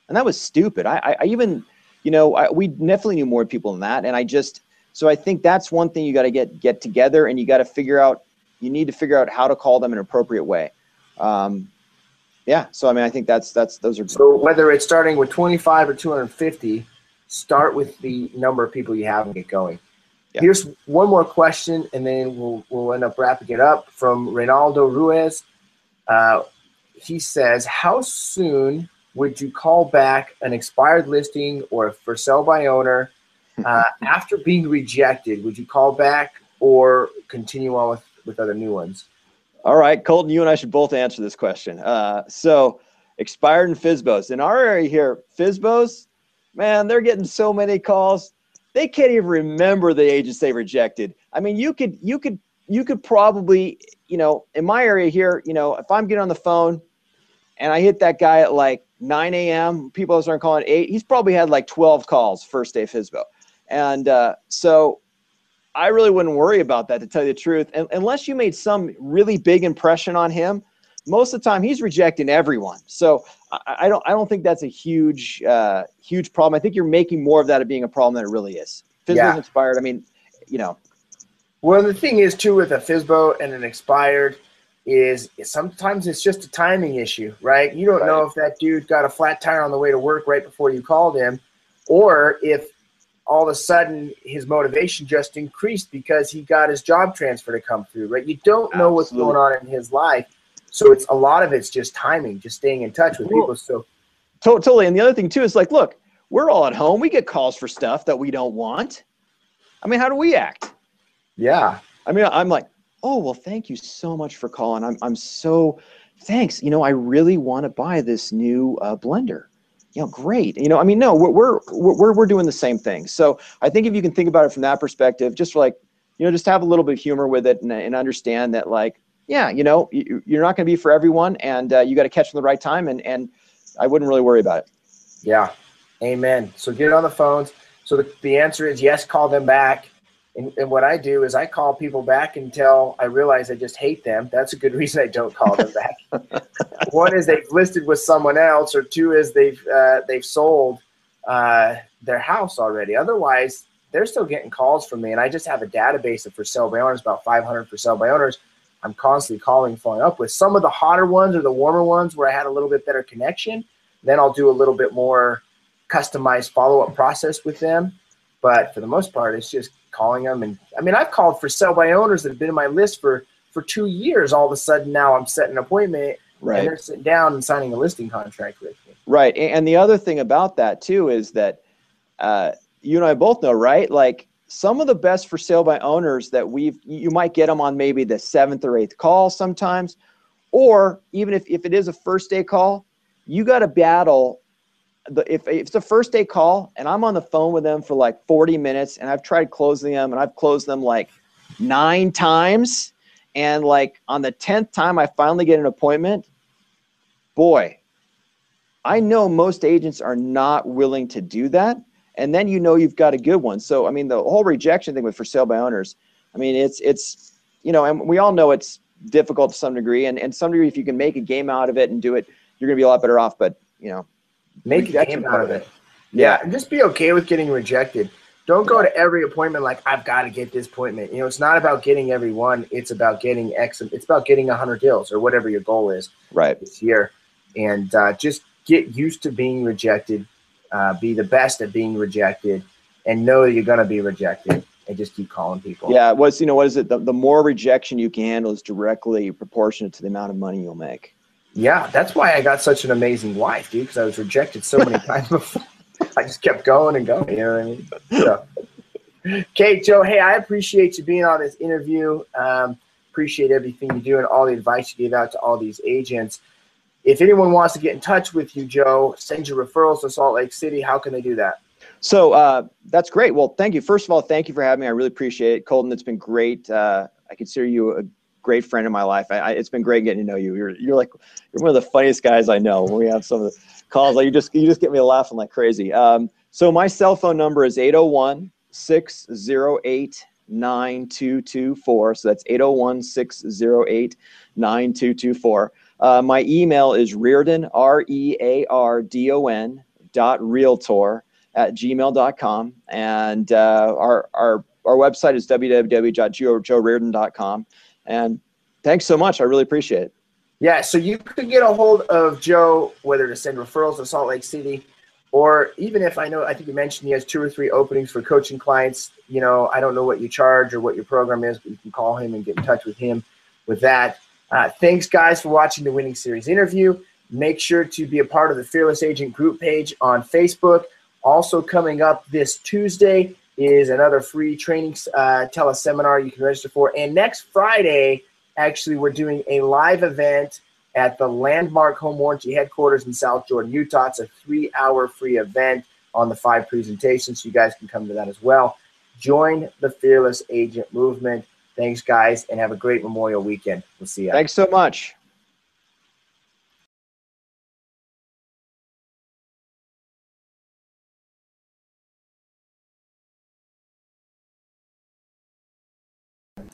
And that was stupid. I, I even, you know, I, we definitely knew more people than that. And I just, so I think that's one thing you got to get get together, and you got to figure out, you need to figure out how to call them in an appropriate way. Um, yeah. So, I mean, I think that's, that's, those are. So whether it's starting with twenty-five or two hundred fifty, start with the number of people you have and get going. Yeah. Here's one more question, and then we'll, we'll end up wrapping it up from Reynaldo Ruiz. Uh, he says, how soon would you call back an expired listing or for sale by owner uh, after being rejected? Would you call back or continue on with, with other new ones? All right, Colton, you and I should both answer this question. Uh, so expired and F S B Os. In our area here, F S B Os, man, they're getting so many calls. They can't even remember the agents they rejected. I mean, you could, you could, you could probably, you know, in my area here, you know, if I'm getting on the phone and I hit that guy at like nine A M, people start calling at eight. He's probably had like twelve calls first day F S B O. And uh, so I really wouldn't worry about that, to tell you the truth. And unless you made some really big impression on him, most of the time he's rejecting everyone. So I, I don't I don't think that's a huge, uh, huge problem. I think you're making more of that of being a problem than it really is. F S B O's yeah. Inspired, I mean, you know. Well, the thing is, too, with a F S B O and an expired is sometimes it's just a timing issue, right? You don't right. know if that dude got a flat tire on the way to work right before you called him, or if all of a sudden his motivation just increased because he got his job transfer to come through, right? You don't know Absolutely. What's going on in his life. So it's a lot of it's just timing, just staying in touch with people. So totally. And the other thing, too, is like, look, we're all at home. We get calls for stuff that we don't want. I mean, how do we act? Yeah. I mean, I'm like, oh, well, thank you so much for calling. I'm, I'm so thanks. You know, I really want to buy this new uh, blender. You know, great. You know, I mean, no, we're, we're, we're, we're doing the same thing. So I think if you can think about it from that perspective, just like, you know, just have a little bit of humor with it and, and understand that, like, yeah, you know, you, you're not going to be for everyone, and uh, you got to catch them the right time. And, and I wouldn't really worry about it. Yeah. Amen. So get on the phones. So the, the answer is yes, call them back. And, and what I do is I call people back until I realize I just hate them. That's a good reason I don't call them back. One is they've listed with someone else, or two is they've uh, they've sold uh, their house already. Otherwise, they're still getting calls from me, and I just have a database of for sale by owners, about five hundred for sale by owners. I'm constantly calling, following up with some of the hotter ones or the warmer ones where I had a little bit better connection. Then I'll do a little bit more customized follow-up process with them. But for the most part, it's just calling them. And I mean, I've called for sell by owners that have been in my list for, for two years. All of a sudden now I'm setting an appointment right. and they're sitting down and signing a listing contract with me. Right. And the other thing about that too, is that uh, you and I both know, right? Like some of the best for sale by owners that we've, you might get them on maybe the seventh or eighth call sometimes, or even if, if it is a first day call, you got to battle. The, if, if it's a first day call and I'm on the phone with them for like forty minutes and I've tried closing them and I've closed them like nine times, and like on the tenth time I finally get an appointment, boy, I know most agents are not willing to do that. And then, you know, you've got a good one. So, I mean, the whole rejection thing with for sale by owners, I mean, it's, it's, you know, and we all know it's difficult to some degree, and, and some degree, if you can make a game out of it and do it, you're going to be a lot better off. But you know, make a game out of it. Yeah. yeah. And just be okay with getting rejected. Don't go to every appointment like, I've got to get this appointment. You know, it's not about getting every one. It's about getting X. It's about getting one hundred deals or whatever your goal is right. this year. And uh, just get used to being rejected. Uh, be the best at being rejected, and know that you're going to be rejected, and just keep calling people. Yeah. What's, you know, what is it? The, the more rejection you can handle is directly proportionate to the amount of money you'll make. Yeah, that's why I got such an amazing wife, dude, because I was rejected so many times before. I just kept going and going, you know what I mean? So. Okay, Joe, hey, I appreciate you being on this interview. Um, appreciate everything you do and all the advice you gave out to all these agents. If anyone wants to get in touch with you, Joe, send your referrals to Salt Lake City, how can they do that? So uh, that's great. Well, thank you. First of all, thank you for having me. I really appreciate it. Colton, it's been great. Uh, I consider you a great friend in my life. I, I, it's been great getting to know you. You're, you're like, you're one of the funniest guys I know. When we have some of the calls, like you just, you just get me laughing like crazy. Um, so my cell phone number is eight oh one, six oh eight, nine two two four. So that's eight oh one, six oh eight, nine two two four. Uh, my email is Reardon, R E A R D O N dot realtor at gmail dot com. And, uh, our, our, our website is w w w dot joe reardon dot com. And thanks so much. I really appreciate it. Yeah. So you could get a hold of Joe, whether to send referrals to Salt Lake City, or even if I know, I think you mentioned he has two or three openings for coaching clients. You know, I don't know what you charge or what your program is, but you can call him and get in touch with him with that. Uh, thanks guys for watching the Winning Series interview. Make sure to be a part of the Fearless Agent group page on Facebook. Also coming up this Tuesday is another free training uh, teleseminar you can register for. And next Friday, actually, we're doing a live event at the Landmark Home Warranty headquarters in South Jordan, Utah. It's a three-hour free event on the five presentations. So you guys can come to that as well. Join the Fearless Agent movement. Thanks, guys, and have a great Memorial weekend. We'll see you. Thanks so much.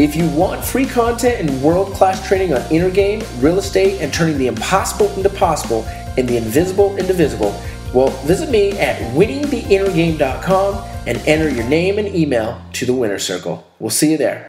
If you want free content and world-class training on inner game, real estate, and turning the impossible into possible and the invisible into visible, well, visit me at winning the inner game dot com and enter your name and email to the winner circle. We'll see you there.